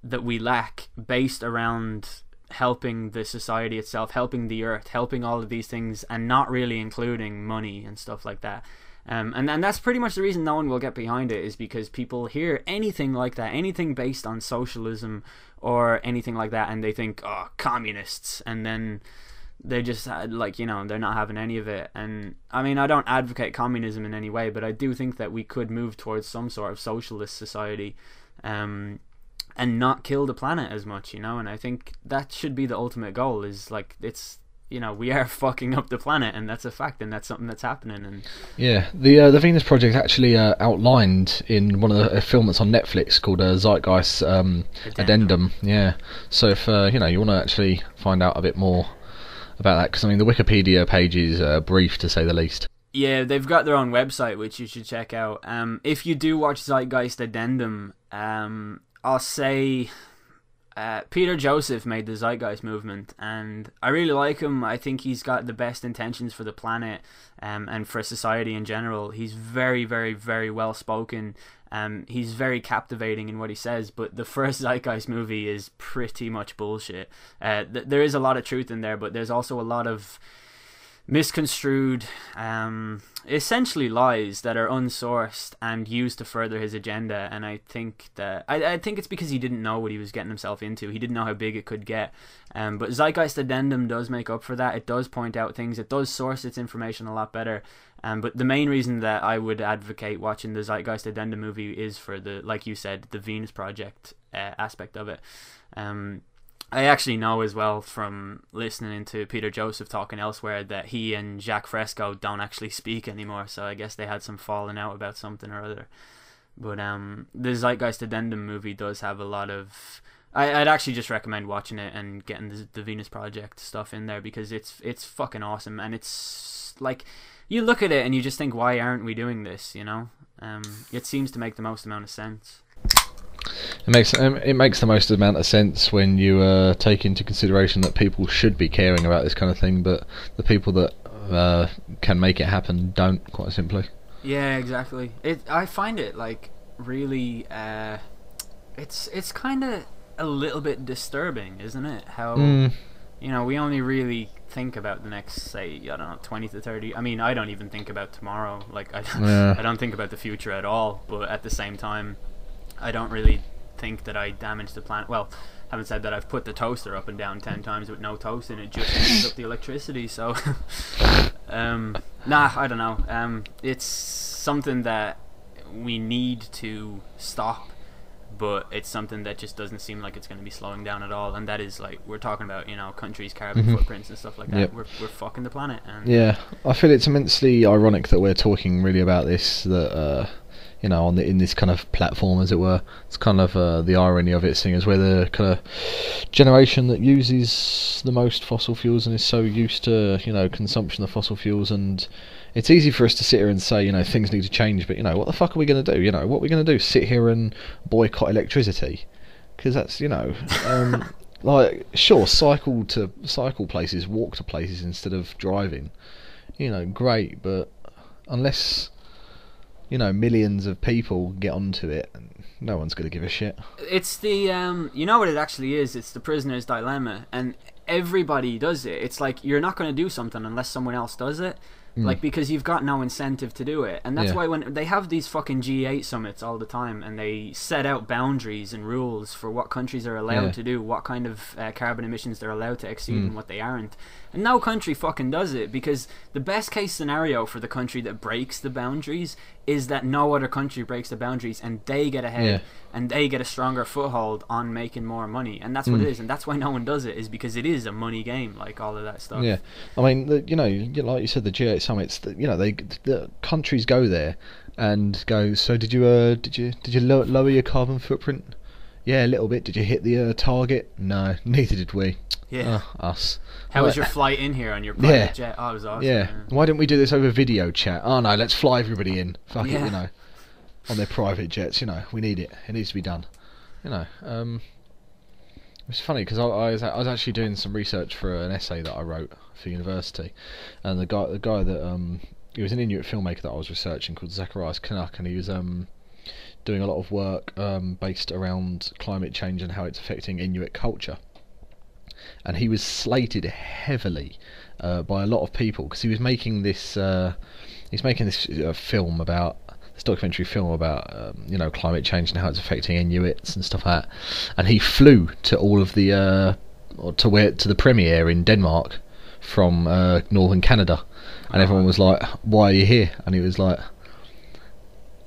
that we lack, based around helping the society itself, helping the earth, helping all of these things, and not really including money and stuff like that. Um, and, and that's pretty much the reason no one will get behind it, is because people hear anything like that, anything based on socialism or anything like that, and they think, oh, communists, and then they just, like, you know, they're not having any of it. And I mean, I don't advocate communism in any way, but I do think that we could move towards some sort of socialist society, um, and not kill the planet as much, you know. And I think that should be the ultimate goal, is like, it's, you know, we are fucking up the planet, and that's a fact, and that's something that's happening. And yeah, the uh, the Venus Project actually uh, outlined in one of the uh, films that's on Netflix called uh, Zeitgeist um, Addendum. Addendum. Yeah, so if uh, you know, you want to actually find out a bit more about that, because I mean the Wikipedia page is uh, brief to say the least. Yeah, they've got their own website which you should check out. Um, if you do watch Zeitgeist Addendum, um, I'll say uh, Peter Joseph made the Zeitgeist movement, and I really like him. I think he's got the best intentions for the planet, um, and for society in general. He's very, very, very well spoken. Um, he's very captivating in what he says, but the first Zeitgeist movie is pretty much bullshit. Uh, th there is a lot of truth in there, but there's also a lot of misconstrued, um, essentially lies that are unsourced and used to further his agenda. And I think that I, I think it's because he didn't know what he was getting himself into. He didn't know how big it could get. Um, but Zeitgeist Addendum does make up for that. It does point out things. It does source its information a lot better. Um, but the main reason that I would advocate watching the Zeitgeist Addendum movie is for the, like you said, the Venus Project uh, aspect of it. Um, I actually know as well from listening to Peter Joseph talking elsewhere that he and Jacque Fresco don't actually speak anymore, so I guess they had some falling out about something or other. But um, the Zeitgeist Addendum movie does have a lot of... I, I'd actually just recommend watching it and getting the, the Venus Project stuff in there, because it's it's fucking awesome, and it's like... You look at it and you just think, why aren't we doing this, you know? Um, it seems to make the most amount of sense. It makes um, it makes the most amount of sense when you uh, take into consideration that people should be caring about this kind of thing, but the people that uh, can make it happen don't, quite simply. Yeah, exactly. It I find it, like, really... Uh, it's it's kind of a little bit disturbing, isn't it? How... Mm. You know, we only really think about the next, say, I don't know, twenty to thirty. I mean, I don't even think about tomorrow. Like, I don't, yeah. I don't think about the future at all. But at the same time, I don't really think that I damaged the planet. Well, having said that, I've put the toaster up and down ten times with no toast, and it just eats up the electricity. So, um, nah, I don't know. Um, it's something that we need to stop. But it's something that just doesn't seem like it's going to be slowing down at all, and that is, like, we're talking about, you know, countries' carbon mm-hmm. footprints and stuff like that. Yep. We're we're fucking the planet. And yeah, I feel it's immensely ironic that we're talking really about this, that uh, you know, on the, in this kind of platform, as it were. It's kind of uh, the irony of it, seeing as we're the kind of generation that uses the most fossil fuels and is so used to, you know, consumption of fossil fuels. And it's easy for us to sit here and say, you know, things need to change, but, you know, what the fuck are we going to do? You know, what are we going to do? Sit here and boycott electricity? Because that's, you know... Um, like, sure, cycle to cycle places, walk to places instead of driving. You know, great, but unless, you know, millions of people get onto it, no one's going to give a shit. It's the, um, you know what it actually is? It's the prisoner's dilemma, and everybody does it. It's like, you're not going to do something unless someone else does it, mm. like, because you've got no incentive to do it. And that's yeah. why when they have these fucking G eight summits all the time, and they set out boundaries and rules for what countries are allowed yeah. to do, what kind of uh, carbon emissions they're allowed to exceed mm. and what they aren't. And no country fucking does it, because the best case scenario for the country that breaks the boundaries is that no other country breaks the boundaries and they get ahead yeah. and they get a stronger foothold on making more money. And that's what mm. it is. And that's why no one does it, is because it is a money game, like all of that stuff. Yeah. I mean, the, you know, like you said, the G eight summits, the, you know, they the countries go there and go, so did you, uh, did you, did you lower your carbon footprint? Yeah, a little bit. Did you hit the uh, target? No, neither did we. Yeah. Oh, us. How like, was your flight in here on your private yeah. jet? Oh, it was awesome. Yeah. Man. Why didn't we do this over video chat? Oh, no, let's fly everybody in. Fuck yeah. it, you know. On their private jets, you know. We need it. It needs to be done. You know. Um, it's funny, because I, I, was, I was actually doing some research for an essay that I wrote for university. And the guy the guy that... um, he was an Inuit filmmaker that I was researching called Zacharias Canuck, and he was... um. doing a lot of work um, based around climate change and how it's affecting Inuit culture. And he was slated heavily uh, by a lot of people because he was making this uh, he's making this uh, film about this documentary film about um, you know, climate change and how it's affecting Inuits and stuff like that. And he flew to all of the uh, or to where to the premiere in Denmark from uh, northern Canada, and everyone was like, "Why are you here?" And he was like.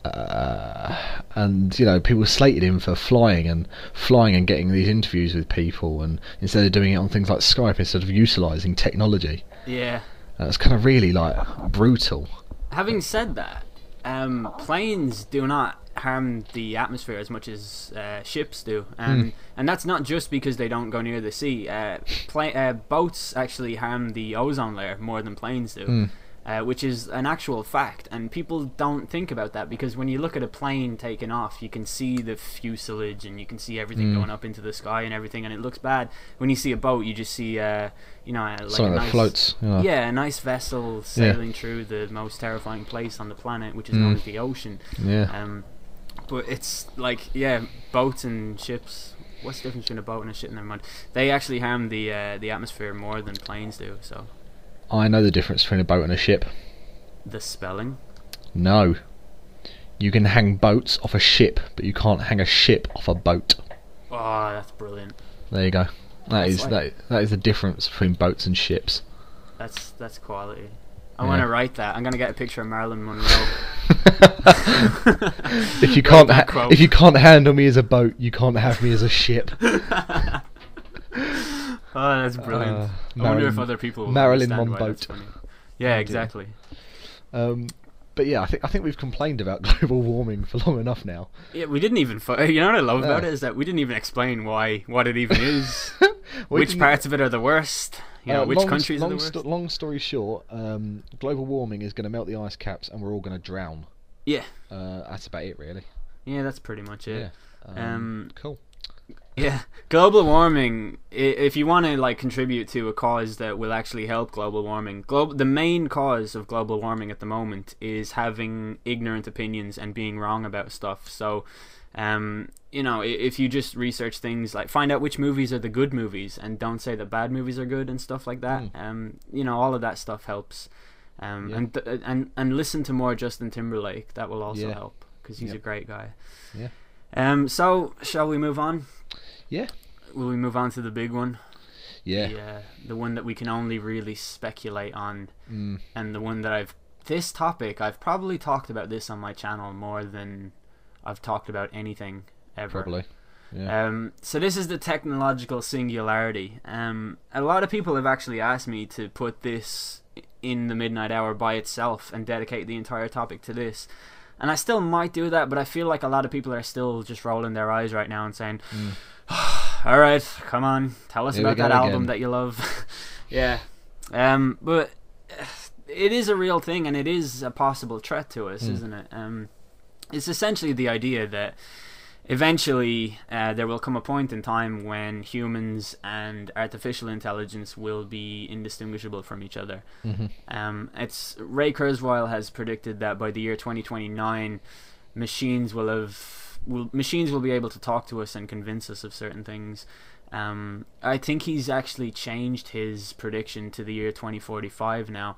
Uh, and you know, people slated him for flying and flying and getting these interviews with people, and instead of doing it on things like Skype, instead of utilising technology. Yeah, that's kind of really like brutal. Having said that, um, planes do not harm the atmosphere as much as uh, ships do, um, mm. and that's not just because they don't go near the sea. Uh, pla- uh, boats actually harm the ozone layer more than planes do. Mm. Uh, which is an actual fact, and people don't think about that, because when you look at a plane taking off, you can see the fuselage and you can see everything mm. going up into the sky and everything, and it looks bad. When you see a boat, you just see uh, you know, like something a nice, that floats. You know. Yeah, a nice vessel sailing yeah. through the most terrifying place on the planet, which is mm. known as the ocean. Yeah. Um, but it's like, yeah, boats and ships. What's the difference between a boat and a ship? Never mind. They actually harm the uh, the atmosphere more than planes do. So. I know the difference between a boat and a ship. The spelling? No. You can hang boats off a ship, but you can't hang a ship off a boat. Oh, that's brilliant. There you go. That that's is like, that, that is the difference between boats and ships. That's that's quality. I yeah. want to write that. I'm going to get a picture of Marilyn Monroe. if you can't ha- if you can't handle me as a boat, you can't have me as a ship. Oh, that's brilliant. Uh, I Marilyn, wonder if other people will Marilyn understand why that's funny. Yeah, oh, exactly. Um, but yeah, I think I think we've complained about global warming for long enough now. Yeah, we didn't even... You know what I love about uh, it is that we didn't even explain why, what it even is, which parts of it are the worst, you know, uh, which long, countries long, are the worst. St- long story short, um, global warming is going to melt the ice caps and we're all going to drown. Yeah. Uh, that's about it, really. Yeah, that's pretty much it. Yeah. Um, um, cool. Yeah, global warming, if you want to like contribute to a cause that will actually help global warming, global, the main cause of global warming at the moment is having ignorant opinions and being wrong about stuff. So, um, you know, if you just research things, like find out which movies are the good movies and don't say that bad movies are good and stuff like that. Mm. Um, you know, all of that stuff helps. Um, yeah. and, th- and and listen to more Justin Timberlake. That will also yeah. help, because he's yeah. a great guy. Yeah. Um. So, shall we move on? Yeah. Will we move on to the big one? Yeah. The, uh, the one that we can only really speculate on, mm. and the one that I've... This topic, I've probably talked about this on my channel more than I've talked about anything ever. Probably. Yeah. Um, so this is the technological singularity. Um, a lot of people have actually asked me to put this in the Midnight Hour by itself and dedicate the entire topic to this. And I still might do that, but I feel like a lot of people are still just rolling their eyes right now and saying, mm. oh, all right, come on, tell us Here about that album again. that you love. yeah. Um, but it is a real thing, and it is a possible threat to us, mm. isn't it? Um, it's essentially the idea that eventually uh, there will come a point in time when humans and artificial intelligence will be indistinguishable from each other. Mm-hmm. Um, it's Ray Kurzweil has predicted that by the year twenty twenty-nine, machines will have will, machines will be able to talk to us and convince us of certain things. Um, I think he's actually changed his prediction to the year twenty forty-five now.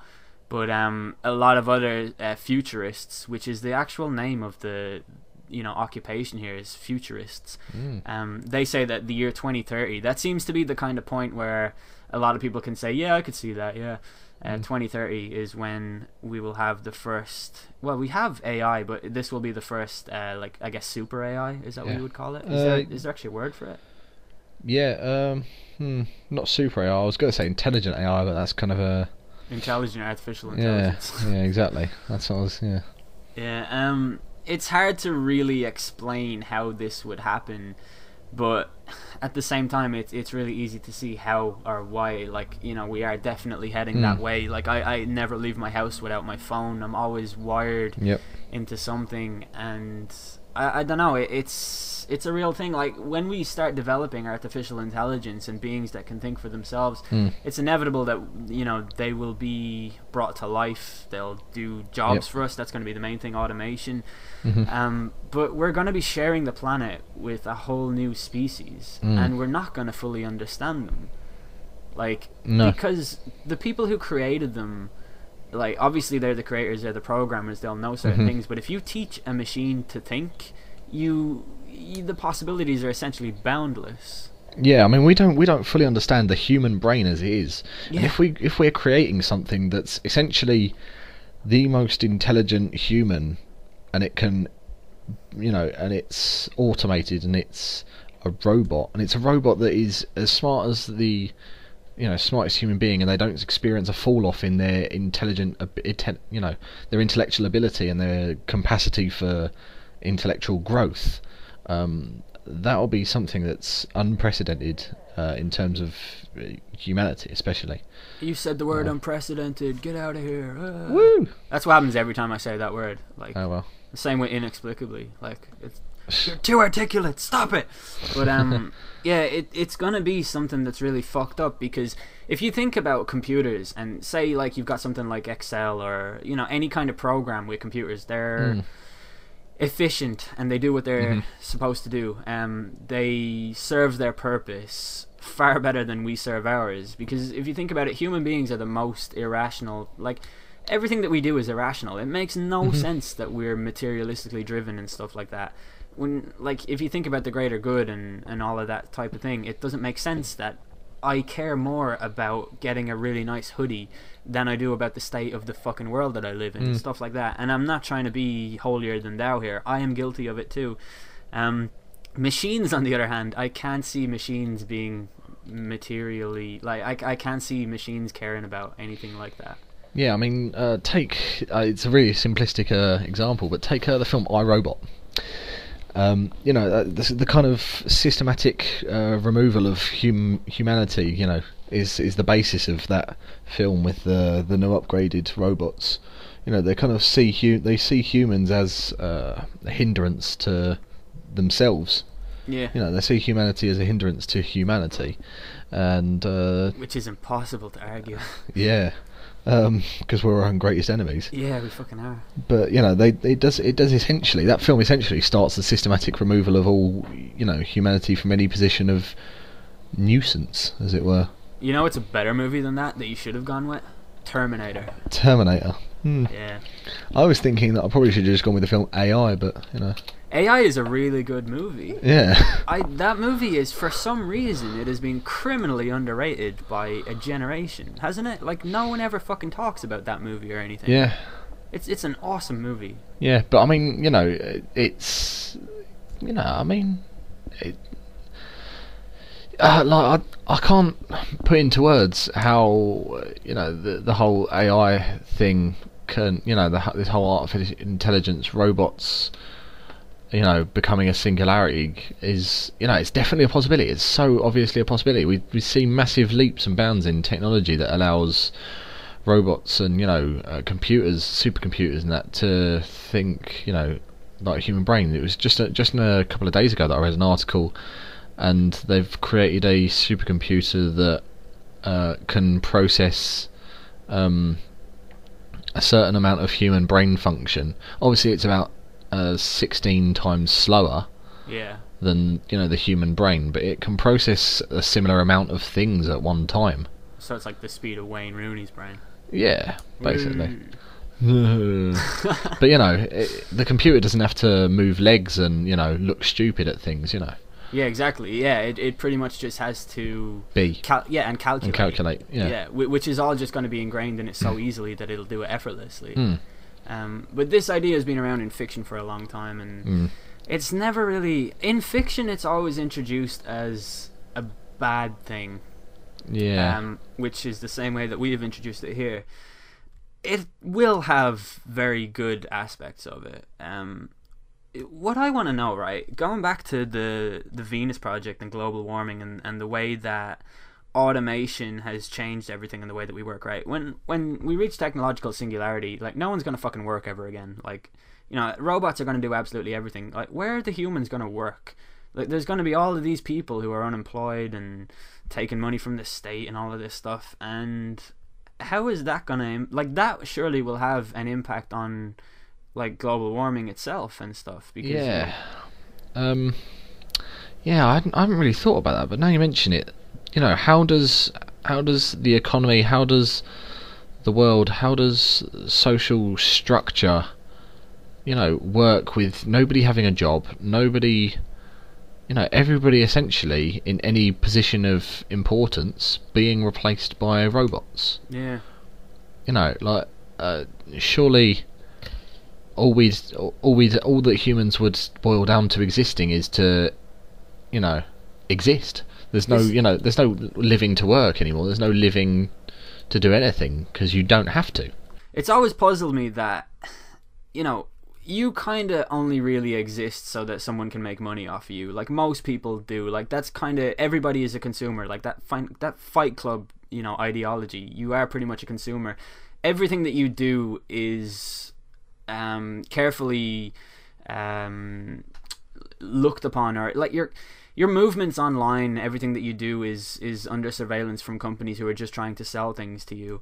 But um, a lot of other uh, futurists, which is the actual name of the you know occupation here, is futurists. mm. Um they say that the year twenty thirty, that seems to be the kind of point where a lot of people can say, yeah, I could see that. yeah uh, mm. twenty thirty is when we will have the first, well, we have A I, but this will be the first uh like I guess super A I, is that yeah. what you would call it? Is, uh, there, is there actually a word for it? Yeah um hmm, not super A I. I was going to say intelligent A I, but that's kind of a intelligent artificial intelligence. yeah yeah exactly that's what I was yeah yeah um It's hard to really explain how this would happen, but at the same time, it's it's really easy to see how or why. Like, you know, we are definitely heading mm. that way. Like, I, I never leave my house without my phone. I'm always wired yep. into something, and I, I don't know. It, it's it's a real thing. Like, when we start developing artificial intelligence and beings that can think for themselves, mm. it's inevitable that, you know, they will be brought to life. They'll do jobs yep. for us. That's going to be the main thing, automation. Mm-hmm. Um, but we're going to be sharing the planet with a whole new species, mm. and we're not going to fully understand them. Like, no. because the people who created them, like, obviously they're the creators, they're the programmers, they'll know certain mm-hmm. things, but if you teach a machine to think, you, you the possibilities are essentially boundless. Yeah, I mean, we don't we don't fully understand the human brain as it is. Yeah. And if we if we're creating something that's essentially the most intelligent human, and it can, you know, and it's automated, and it's a robot, and it's a robot that is as smart as the you know smartest human being, and they don't experience a fall off in their intelligent you know their intellectual ability and their capacity for intellectual growth, um, that'll be something that's unprecedented uh, in terms of humanity, especially. You said the word uh, unprecedented. Get out of here. Uh. Woo! That's what happens every time I say that word. Like, oh well. The same way, inexplicably. Like, it's you're too articulate. Stop it. But um, yeah, it it's gonna be something that's really fucked up, because if you think about computers and say like you've got something like Excel or you know any kind of program with computers, they're mm. efficient and they do what they're mm-hmm. supposed to do. Um, they serve their purpose far better than we serve ours, because if you think about it, human beings are the most irrational. Like, everything that we do is irrational. It makes no mm-hmm. sense that we're materialistically driven and stuff like that. When, like, if you think about the greater good and, and all of that type of thing, it doesn't make sense that I care more about getting a really nice hoodie than I do about the state of the fucking world that I live in mm. and stuff like that. And I'm not trying to be holier than thou here. I am guilty of it too. Um, machines, on the other hand, I can't see machines being materially... like I, I can't see machines caring about anything like that. Yeah, I mean, uh, take... Uh, it's a really simplistic uh, example, but take uh, the film I, Robot. Um, you know, uh, the, the kind of systematic uh, removal of hum humanity, you know, is is the basis of that film with the the new upgraded robots. You know, they kind of see hu they see humans as uh, a hindrance to themselves. Yeah. You know, they see humanity as a hindrance to humanity, and uh, which is impossible to argue. Yeah. Because um, we're our own greatest enemies. Yeah, we fucking are. But you know, they it does it does essentially that film essentially starts the systematic removal of all you know humanity from any position of nuisance, as it were. You know, it's a better movie than that that you should have gone with Terminator. Terminator. Hmm. Yeah. I was thinking that I probably should have just gone with the film A I, but you know. A I is a really good movie. Yeah. I that movie is, for some reason, it has been criminally underrated by a generation, hasn't it? Like, no one ever fucking talks about that movie or anything. Yeah. It's it's an awesome movie. Yeah, but I mean, you know, it's you know, I mean, it, uh, like I I can't put into words how you know the the whole A I thing and, you know, the, this whole artificial intelligence, robots, you know, becoming a singularity is, you know, it's definitely a possibility. It's so obviously a possibility. We we see massive leaps and bounds in technology that allows robots and, you know, uh, computers, supercomputers and that to think, you know, like a human brain. It was just a, just a couple of days ago that I read an article, and they've created a supercomputer that uh, can process um, a certain amount of human brain function. Obviously, it's about Uh, sixteen times slower yeah. than, you know, the human brain, but it can process a similar amount of things at one time. So it's like the speed of Wayne Rooney's brain. Yeah, basically. But, you know, it, the computer doesn't have to move legs and, you know, look stupid at things, you know. Yeah, exactly. Yeah, it it pretty much just has to be cal- yeah, and calculate. And calculate. Yeah, yeah, which is all just going to be ingrained in it so easily that it'll do it effortlessly. Mm. Um, but this idea has been around in fiction for a long time, and mm. it's never really... In fiction, it's always introduced as a bad thing. Yeah. Um, which is the same way that we have introduced it here. It will have very good aspects of it. Um, it, what I want to know, right, going back to the, the Venus Project and global warming and, and the way that automation has changed everything in the way that we work, right? When when we reach technological singularity, like, no one's going to fucking work ever again. Like, you know, robots are going to do absolutely everything. Like, where are the humans going to work? Like, there's going to be all of these people who are unemployed and taking money from the state and all of this stuff. And how is that going to... Like, that surely will have an impact on, like, global warming itself and stuff. Because, yeah. You know, um, yeah, I hadn't, I hadn't really thought about that, but now you mention it, you know, how does how does the economy, how does the world, how does social structure, you know, work with nobody having a job, nobody, you know, everybody essentially in any position of importance being replaced by robots? Yeah. You know, like, uh, surely all we all we all that humans would boil down to existing is to, you know, exist. There's no, you know, there's no living to work anymore. There's no living to do anything because you don't have to. It's always puzzled me that, you know, you kind of only really exist so that someone can make money off of you. Like, most people do. Like, that's kind of, everybody is a consumer. Like, that fin- that Fight Club, you know, ideology. You are pretty much a consumer. Everything that you do is um, carefully um, looked upon, or like you're. Your movements online, everything that you do is is under surveillance from companies who are just trying to sell things to you.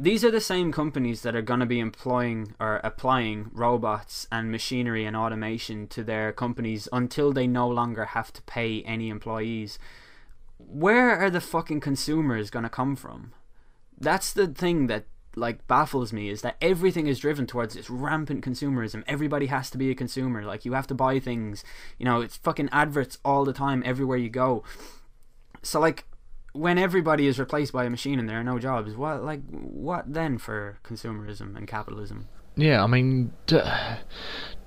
These are the same companies that are going to be employing or applying robots and machinery and automation to their companies until they no longer have to pay any employees. Where are the fucking consumers going to come from? That's the thing that, like, baffles me, is that everything is driven towards this rampant consumerism. Everybody has to be a consumer. Like, you have to buy things, you know, it's fucking adverts all the time everywhere you go. So, like, when everybody is replaced by a machine and there are no jobs, what, like, what then for consumerism and capitalism? Yeah, I mean, d-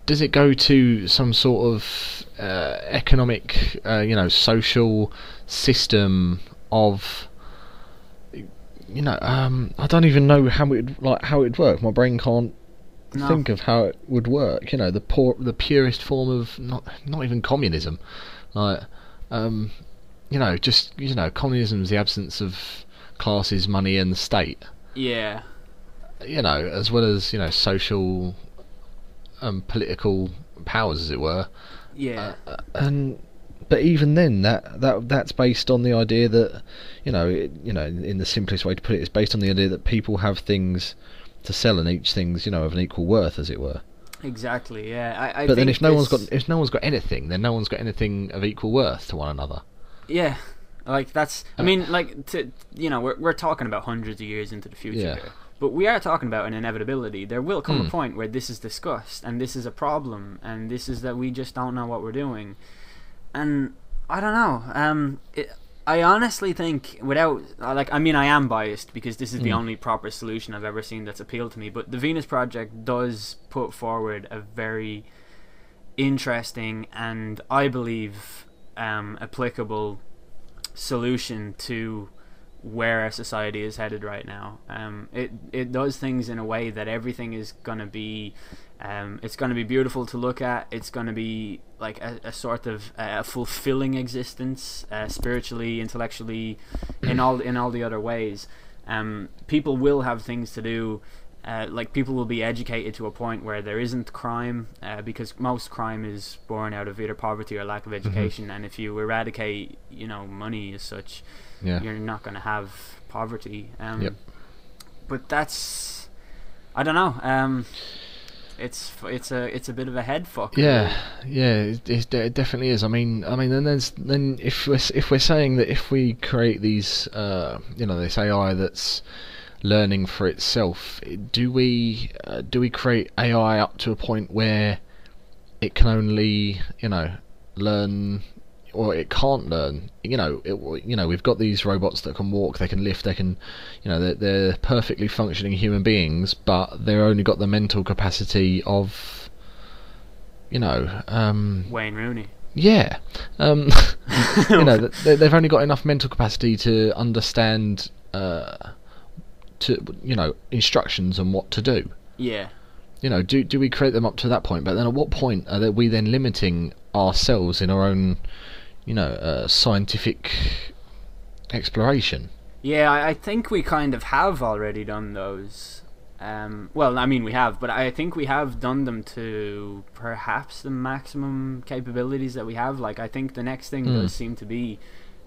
does it go to some sort of uh, economic, uh, you know, social system of, you know, um, I don't even know how it like how it'd work. My brain can't no. think of how it would work. You know, the poor, the purest form of not not even communism, like, um, you know, just you know, communism is the absence of classes, money, and the state. Yeah. You know, as well as, you know, social and political powers, as it were. Yeah. Uh, and. But even then, that, that that's based on the idea that, you know, it, you know, in the simplest way to put it, it's based on the idea that people have things to sell, and each thing's, you know, of an equal worth, as it were. Exactly. Yeah. I, I but then, if no this... one's got if no one's got anything, then no one's got anything of equal worth to one another. Yeah, like that's. I mean, like to you know, we're we're talking about hundreds of years into the future. Yeah. Here. But we are talking about an inevitability. There will come mm. a point where this is discussed, and this is a problem, and this is that we just don't know what we're doing. And I don't know. Um, it, I honestly think, without like, I mean, I am biased because this is mm. the only proper solution I've ever seen that's appealed to me. But the Venus Project does put forward a very interesting and, I believe, um, applicable solution to where our society is headed right now. Um, it it does things in a way that everything is gonna be, um, it's gonna be beautiful to look at. It's gonna be like a, a sort of a fulfilling existence, uh, spiritually, intellectually, in all in all the other ways. Um, people will have things to do. Uh, like people will be educated to a point where there isn't crime, uh, because most crime is born out of either poverty or lack of education. Mm-hmm. And if you eradicate, you know, money as such, yeah. you're not going to have poverty. Um, yep. But that's, I don't know. Um, it's it's a it's a bit of a head fuck. Yeah, really. yeah, it, it definitely is. I mean, I mean, then there's then if we're if we're saying that if we create these, uh, you know, this A I that's learning for itself, do we uh, do we create A I up to a point where it can only, you know, learn, or it can't learn? You know, it, you know, we've got these robots that can walk, they can lift, they can, you know, they're, they're perfectly functioning human beings, but they're only got the mental capacity of, you know, um, Wayne Rooney. Yeah, um, you know, they, they've only got enough mental capacity to understand. Uh, to you know instructions and what to do. Yeah. You know, do do we create them up to that point? But then at what point are we then limiting ourselves in our own, you know, uh, scientific exploration? Yeah, I think we kind of have already done those. Um, well, I mean we have, but I think we have done them to perhaps the maximum capabilities that we have. Like I think the next thing mm. does seem to be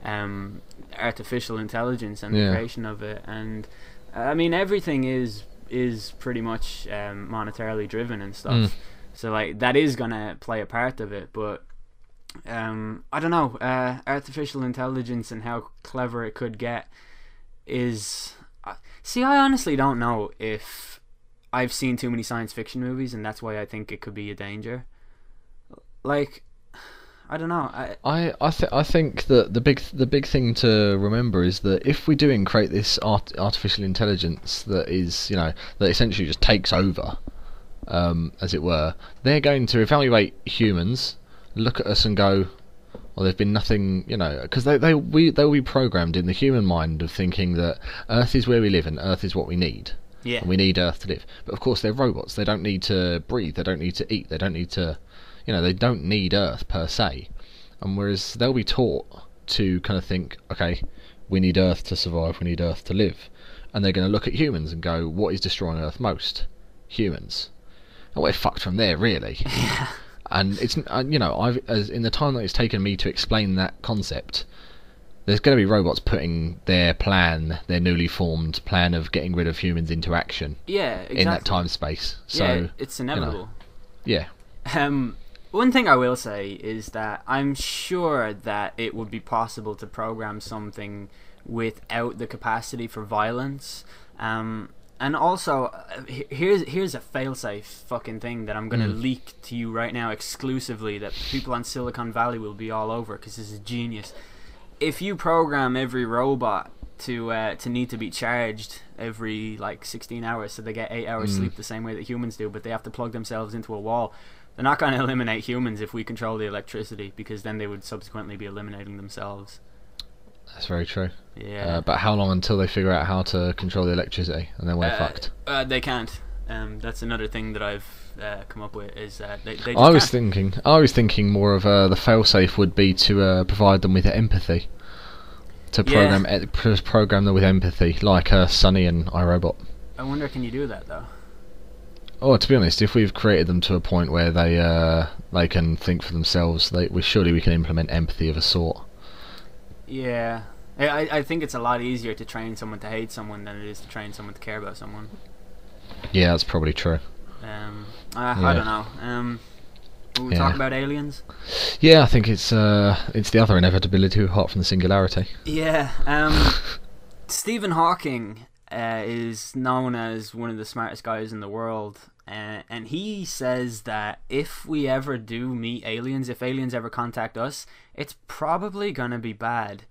um, artificial intelligence and yeah. the creation of it. And I mean, everything is is pretty much um, monetarily driven and stuff. Mm. So like that is gonna play a part of it, but um, I don't know. Uh, artificial intelligence and how clever it could get is. Uh, see, I honestly don't know if I've seen too many science fiction movies, and that's why I think it could be a danger. Like, I don't know. I I I, th- I think that the big the big thing to remember is that if we do create this art- artificial intelligence that is, you know, that essentially just takes over, um, as it were, they're going to evaluate humans, look at us and go, well, there's been nothing, you know, because they they we they'll be programmed in the human mind of thinking that Earth is where we live and Earth is what we need. Yeah. And we need Earth to live. But of course, they're robots. They don't need to breathe. They don't need to eat. They don't need to. You know, they don't need Earth per se, and whereas they'll be taught to kind of think, okay, we need Earth to survive, we need Earth to live, and they're going to look at humans and go, what is destroying Earth most? Humans. And we're fucked from there, really. Yeah. And it's, you know, I've as in the time that it's taken me to explain that concept, there's going to be robots putting their plan, their newly formed plan of getting rid of humans into action. Yeah, exactly. In that time space. So yeah, it's inevitable. You know, yeah. Um. One thing I will say is that I'm sure that it would be possible to program something without the capacity for violence. Um, and also, here's here's a failsafe fucking thing that I'm going to mm. leak to you right now exclusively that people on Silicon Valley will be all over because this is genius. If you program every robot to uh, to need to be charged every like sixteen hours so they get eight hours mm. sleep the same way that humans do, but they have to plug themselves into a wall, they're not going to eliminate humans if we control the electricity, because then they would subsequently be eliminating themselves. That's very true. Yeah. Uh, but how long until they figure out how to control the electricity, and then we're uh, fucked? Uh, they can't. Um, that's another thing that I've uh, come up with is uh, they. they just I was can't. thinking. I was thinking more of uh, the failsafe would be to uh, provide them with empathy. To program yeah. e- program them with empathy, like uh, Sonny and iRobot. I wonder, can you do that though? Oh, to be honest, if we've created them to a point where they uh, they can think for themselves, they, we, surely we can implement empathy of a sort. Yeah. I, I think it's a lot easier to train someone to hate someone than it is to train someone to care about someone. Yeah, that's probably true. Um, I, yeah. I don't know. Um, will we yeah. talk about aliens? Yeah, I think it's uh, it's the other inevitability apart from the singularity. Yeah. Um, Stephen Hawking uh, is known as one of the smartest guys in the world. Uh, and he says that if we ever do meet aliens, if aliens ever contact us, it's probably going to be bad.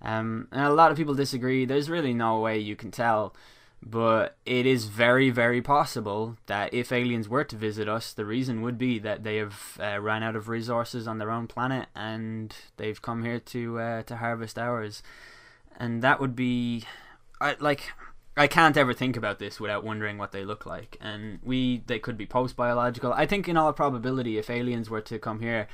Um, and a lot of people disagree. There's really no way you can tell. But it is very, very possible that if aliens were to visit us, the reason would be that they have uh, run out of resources on their own planet and they've come here to uh, to harvest ours. And that would be, I like, I can't ever think about this without wondering what they look like. And we, they could be post-biological. I think in all probability, if aliens were to come here,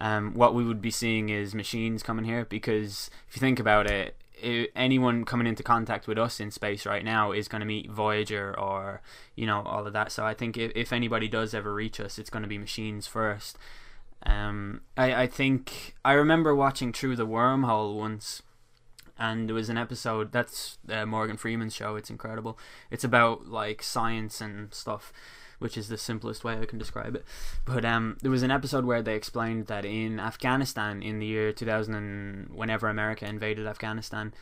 um, what we would be seeing is machines coming here. Because if you think about it, it anyone coming into contact with us in space right now is going to meet Voyager or, you know, all of that. So I think if, if anybody does ever reach us, it's going to be machines first. Um, I, I think, I remember watching Through the Wormhole once. And there was an episode, that's uh, Morgan Freeman's show, it's incredible. It's about, like, science and stuff, which is the simplest way I can describe it. But um, there was an episode where they explained that in Afghanistan, in the year two thousand, and whenever America invaded Afghanistan,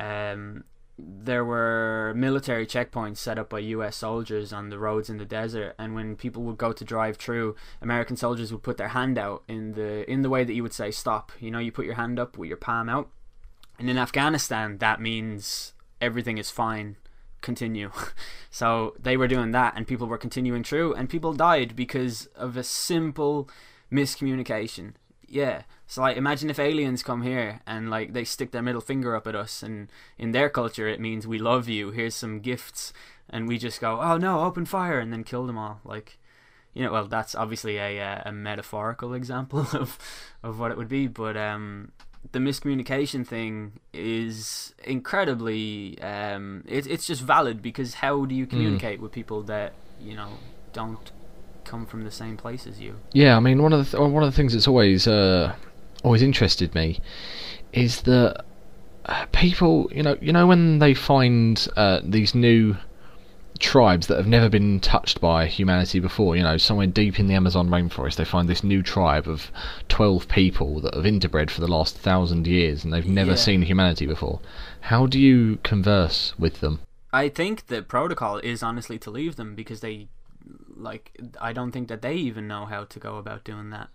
um, there were military checkpoints set up by U S soldiers on the roads in the desert. And when people would go to drive through, American soldiers would put their hand out in the in the way that you would say, stop. You know, you put your hand up with your palm out. And in Afghanistan, that means everything is fine, continue. So they were doing that, and people were continuing through, and people died because of a simple miscommunication. Yeah, so like, imagine if aliens come here and like they stick their middle finger up at us, and in their culture it means we love you, here's some gifts, and we just go, oh no, open fire, and then kill them all. Like, you know, well, that's obviously a uh, a metaphorical example of of what it would be, but um. The miscommunication thing is incredibly, um, it, it's just valid, because how do you communicate mm. with people that, you know, don't come from the same place as you? Yeah, I mean, one of the th- one of the things that's always uh, always interested me is that people, you know, you know when they find uh, these new tribes that have never been touched by humanity before, you know, somewhere deep in the Amazon rainforest, they find this new tribe of twelve people that have interbred for the last thousand years and they've never yeah. seen humanity before. How do you converse with them? I think the protocol is honestly to leave them, because they, like, I don't think that they even know how to go about doing that.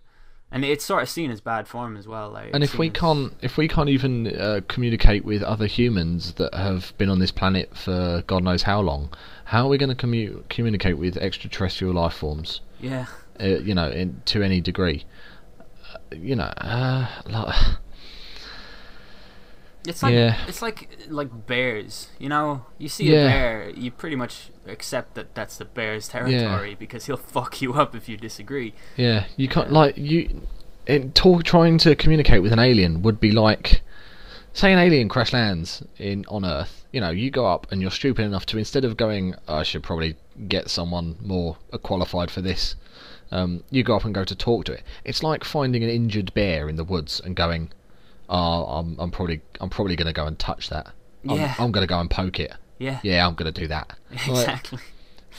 And it's sort of seen as bad form as well. Like, and if seems... we can't, if we can't even uh, communicate with other humans that have been on this planet for God knows how long, how are we going to commu- communicate with extraterrestrial life forms? Yeah. Uh, you know, in, to any degree. Uh, you know, uh, like... It's like yeah. it's like like bears, you know. You see yeah. a bear, you pretty much accept that that's the bear's territory yeah. because he'll fuck you up if you disagree. Yeah, you can't like you. In talk, trying to communicate with an alien would be like, say, an alien crash lands in on Earth. You know, you go up and you're stupid enough to, instead of going, oh, I should probably get someone more qualified for this. Um, you go up and go to talk to it. It's like finding an injured bear in the woods and going, Oh, I'm, I'm probably, I'm probably going to go and touch that. I'm, yeah. I'm going to go and poke it. Yeah. Yeah, I'm going to do that. Exactly.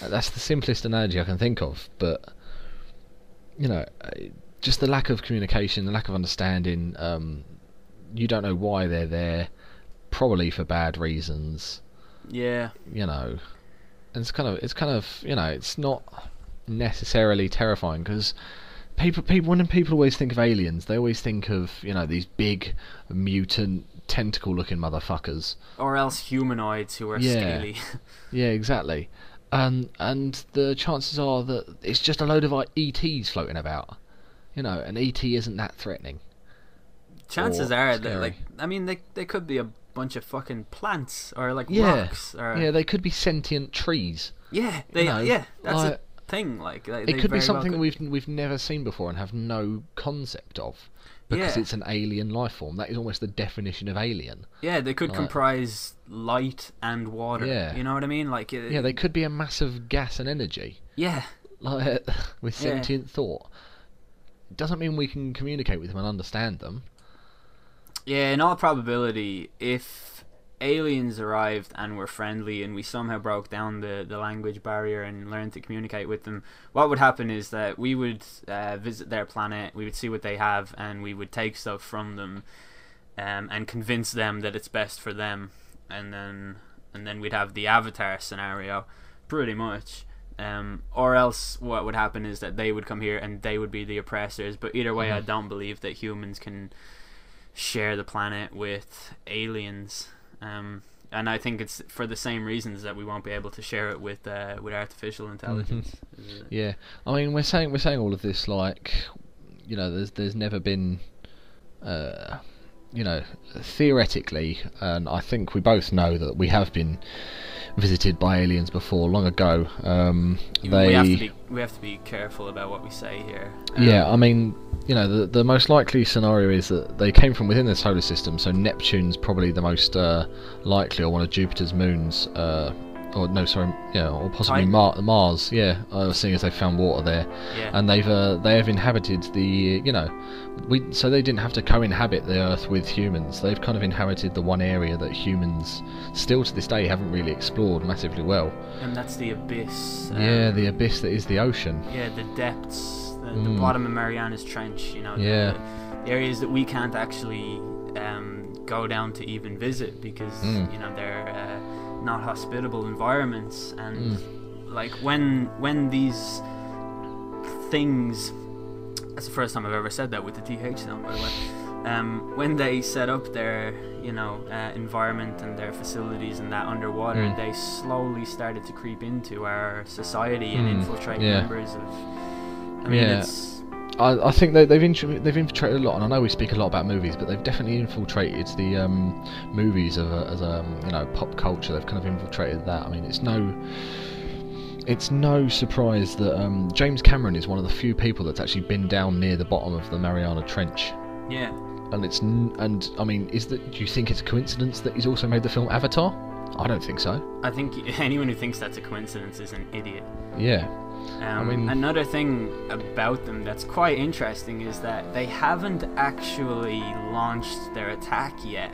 Like, that's the simplest analogy I can think of. But you know, just the lack of communication, the lack of understanding. Um, you don't know why they're there, probably for bad reasons. Yeah. You know, and it's kind of, it's kind of, you know, it's not necessarily terrifying, because People, people. When people always think of aliens, they always think of, you know, these big mutant tentacle-looking motherfuckers, or else humanoids who are yeah. scaly. Yeah, exactly. And and the chances are that it's just a load of like E Ts floating about. You know, an E T isn't that threatening. Chances are that, like, I mean, they they could be a bunch of fucking plants or like yeah. rocks. Or... Yeah, they could be sentient trees. Yeah, they. You know, yeah, that's. Like, a... thing like they, it could be something well could... we've we've never seen before and have no concept of, because yeah. it's an alien life form. That is almost the definition of alien. Yeah, they could like, comprise light and water. Yeah. You know what I mean? Like it, yeah, they could be a massive gas and energy. Yeah, like with sentient yeah. thought. It doesn't mean we can communicate with them and understand them. Yeah, in all probability, if aliens arrived and were friendly and we somehow broke down the, the language barrier and learned to communicate with them, what would happen is that we would uh, visit their planet, we would see what they have, and we would take stuff from them um, and convince them that it's best for them, and then and then we'd have the Avatar scenario pretty much. Um, or else what would happen is that they would come here and they would be the oppressors. But either way, mm-hmm. I don't believe that humans can share the planet with aliens. Um, and I think it's for the same reasons that we won't be able to share it with uh, with artificial intelligence. Mm-hmm. Yeah, I mean, we're saying we're saying all of this like, you know, there's there's never been uh, you know, theoretically, and I think we both know that we have been visited by aliens before, long ago. Um, they, we, have to be, we have to be careful about what we say here. Um, yeah, I mean, you know, the, the most likely scenario is that they came from within the solar system, so Neptune's probably the most uh, likely, or one of Jupiter's moons, uh, or no, sorry, yeah, or possibly Mar- Mars, yeah, uh, seeing as they found water there. Yeah. And they've uh, they have inhabited the, you know, we so they didn't have to co-inhabit the Earth with humans. They've kind of inherited the one area that humans still to this day haven't really explored massively well. And that's the abyss. Um, yeah, the abyss that is the ocean. Yeah, the depths, the, mm. the bottom of Mariana's Trench, you know, yeah. the, the areas that we can't actually um, go down to even visit because, mm. you know, they're... Uh, not hospitable environments, and mm. like when when these things, that's the first time I've ever said that with the T H sound, by the way, um, when they set up their you know uh, environment and their facilities and that underwater, mm. they slowly started to creep into our society and mm. infiltrate yeah. members of I mean yeah. it's I, I think they, they've intru- they've infiltrated a lot, and I know we speak a lot about movies, but they've definitely infiltrated the um, movies of a, as a you know pop culture. They've kind of infiltrated that. I mean, it's no it's no surprise that um, James Cameron is one of the few people that's actually been down near the bottom of the Mariana Trench. Yeah. And it's n- and I mean, is that do you think it's a coincidence that he's also made the film Avatar? I don't think so. I think anyone who thinks that's a coincidence is an idiot. Yeah. Um, I mean, another thing about them that's quite interesting is that they haven't actually launched their attack yet,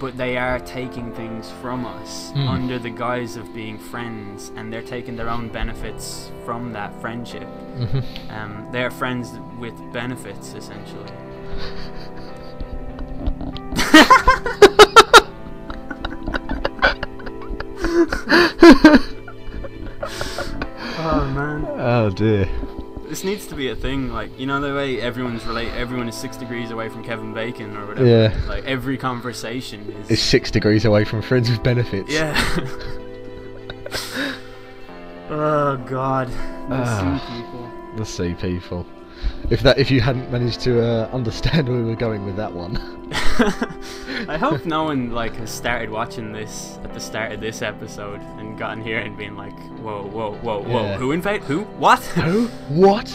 but they are taking things from us hmm. under the guise of being friends, and they're taking their own benefits from that friendship. Mm-hmm. Um, they're friends with benefits, essentially. Oh man. Oh dear. This needs to be a thing, like, you know the way everyone's relate everyone is six degrees away from Kevin Bacon or whatever. Yeah. Like every conversation is Is six degrees away from friends with benefits. Yeah. Oh god. The ah, sea people. The sea people. If that if you hadn't managed to uh, understand where we were going with that one. I hope no one like has started watching this at the start of this episode and gotten here and been like, whoa, whoa, whoa, whoa, yeah. who invade? Who? What? Who? What?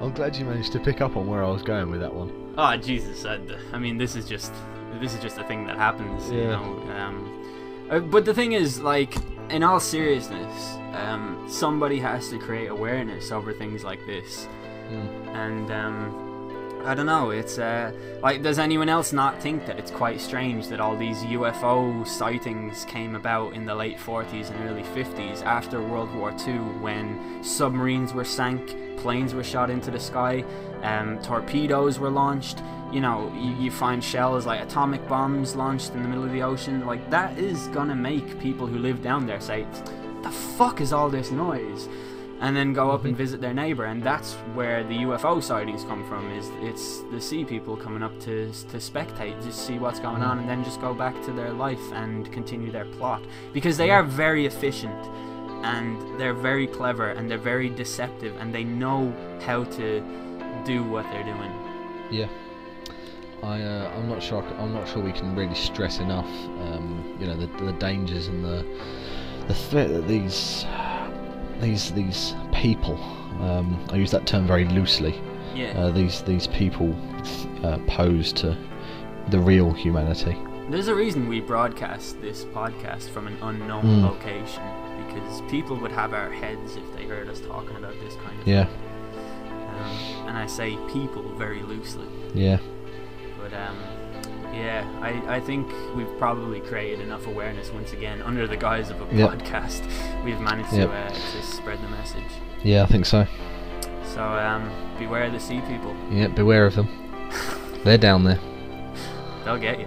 I'm glad you managed to pick up on where I was going with that one. Oh Jesus! I, I mean, this is just this is just a thing that happens, yeah. you know. Um, but the thing is, like, in all seriousness, um, somebody has to create awareness over things like this, yeah. and um, I don't know. It's uh, like, does anyone else not think that it's quite strange that all these U F O sightings came about in the late forties and early fifties after World War Two, when submarines were sank, planes were shot into the sky, um, torpedoes were launched. You know, you, you find shells like atomic bombs launched in the middle of the ocean. Like, that is gonna make people who live down there say, "What the fuck is all this noise?" And then go up and visit their neighbor. And that's where the U F O sightings come from. Is it's the sea people coming up to to spectate, just see what's going on, and then just go back to their life and continue their plot, because they are very efficient, and they're very clever, and they're very deceptive, and they know how to do what they're doing. Yeah. I, uh, I'm not sure. I'm not sure we can really stress enough, um, you know, the, the dangers and the the threat that these these these people. Um, I use that term very loosely. Yeah. Uh, these these people uh, pose to the real humanity. There's a reason we broadcast this podcast from an unknown mm. location, because people would have our heads if they heard us talking about this kind of. Yeah. Thing. Um, and I say people very loosely. Yeah. But um, yeah, I, I think we've probably created enough awareness once again under the guise of a yep. podcast. We've managed yep. to, uh, to spread the message. Yeah, I think so. So um, beware of the sea people. Yeah, beware of them. They're down there. They'll get you.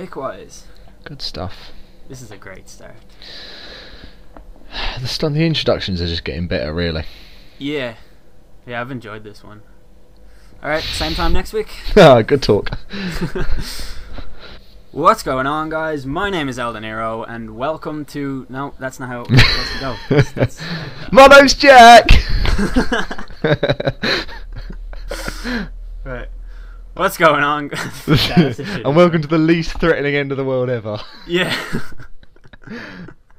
Likewise. Good stuff. This is a great start. The st- the introductions are just getting better, really. Yeah. Yeah, I've enjoyed this one. Alright, same time next week. Ah, good talk. What's going on, guys? My name is Al De Niro, and welcome to... No, that's not how it supposed to go. That's, that's... My name's Jack! Right. What's going on? And welcome to the least threatening end of the world ever. Yeah.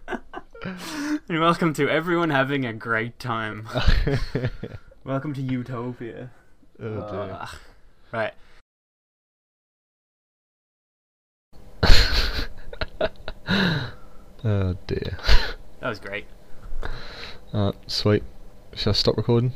And welcome to everyone having a great time. Welcome to Utopia. Oh, dear. Uh, right. Oh dear. That was great. Uh, sweet. Shall I stop recording?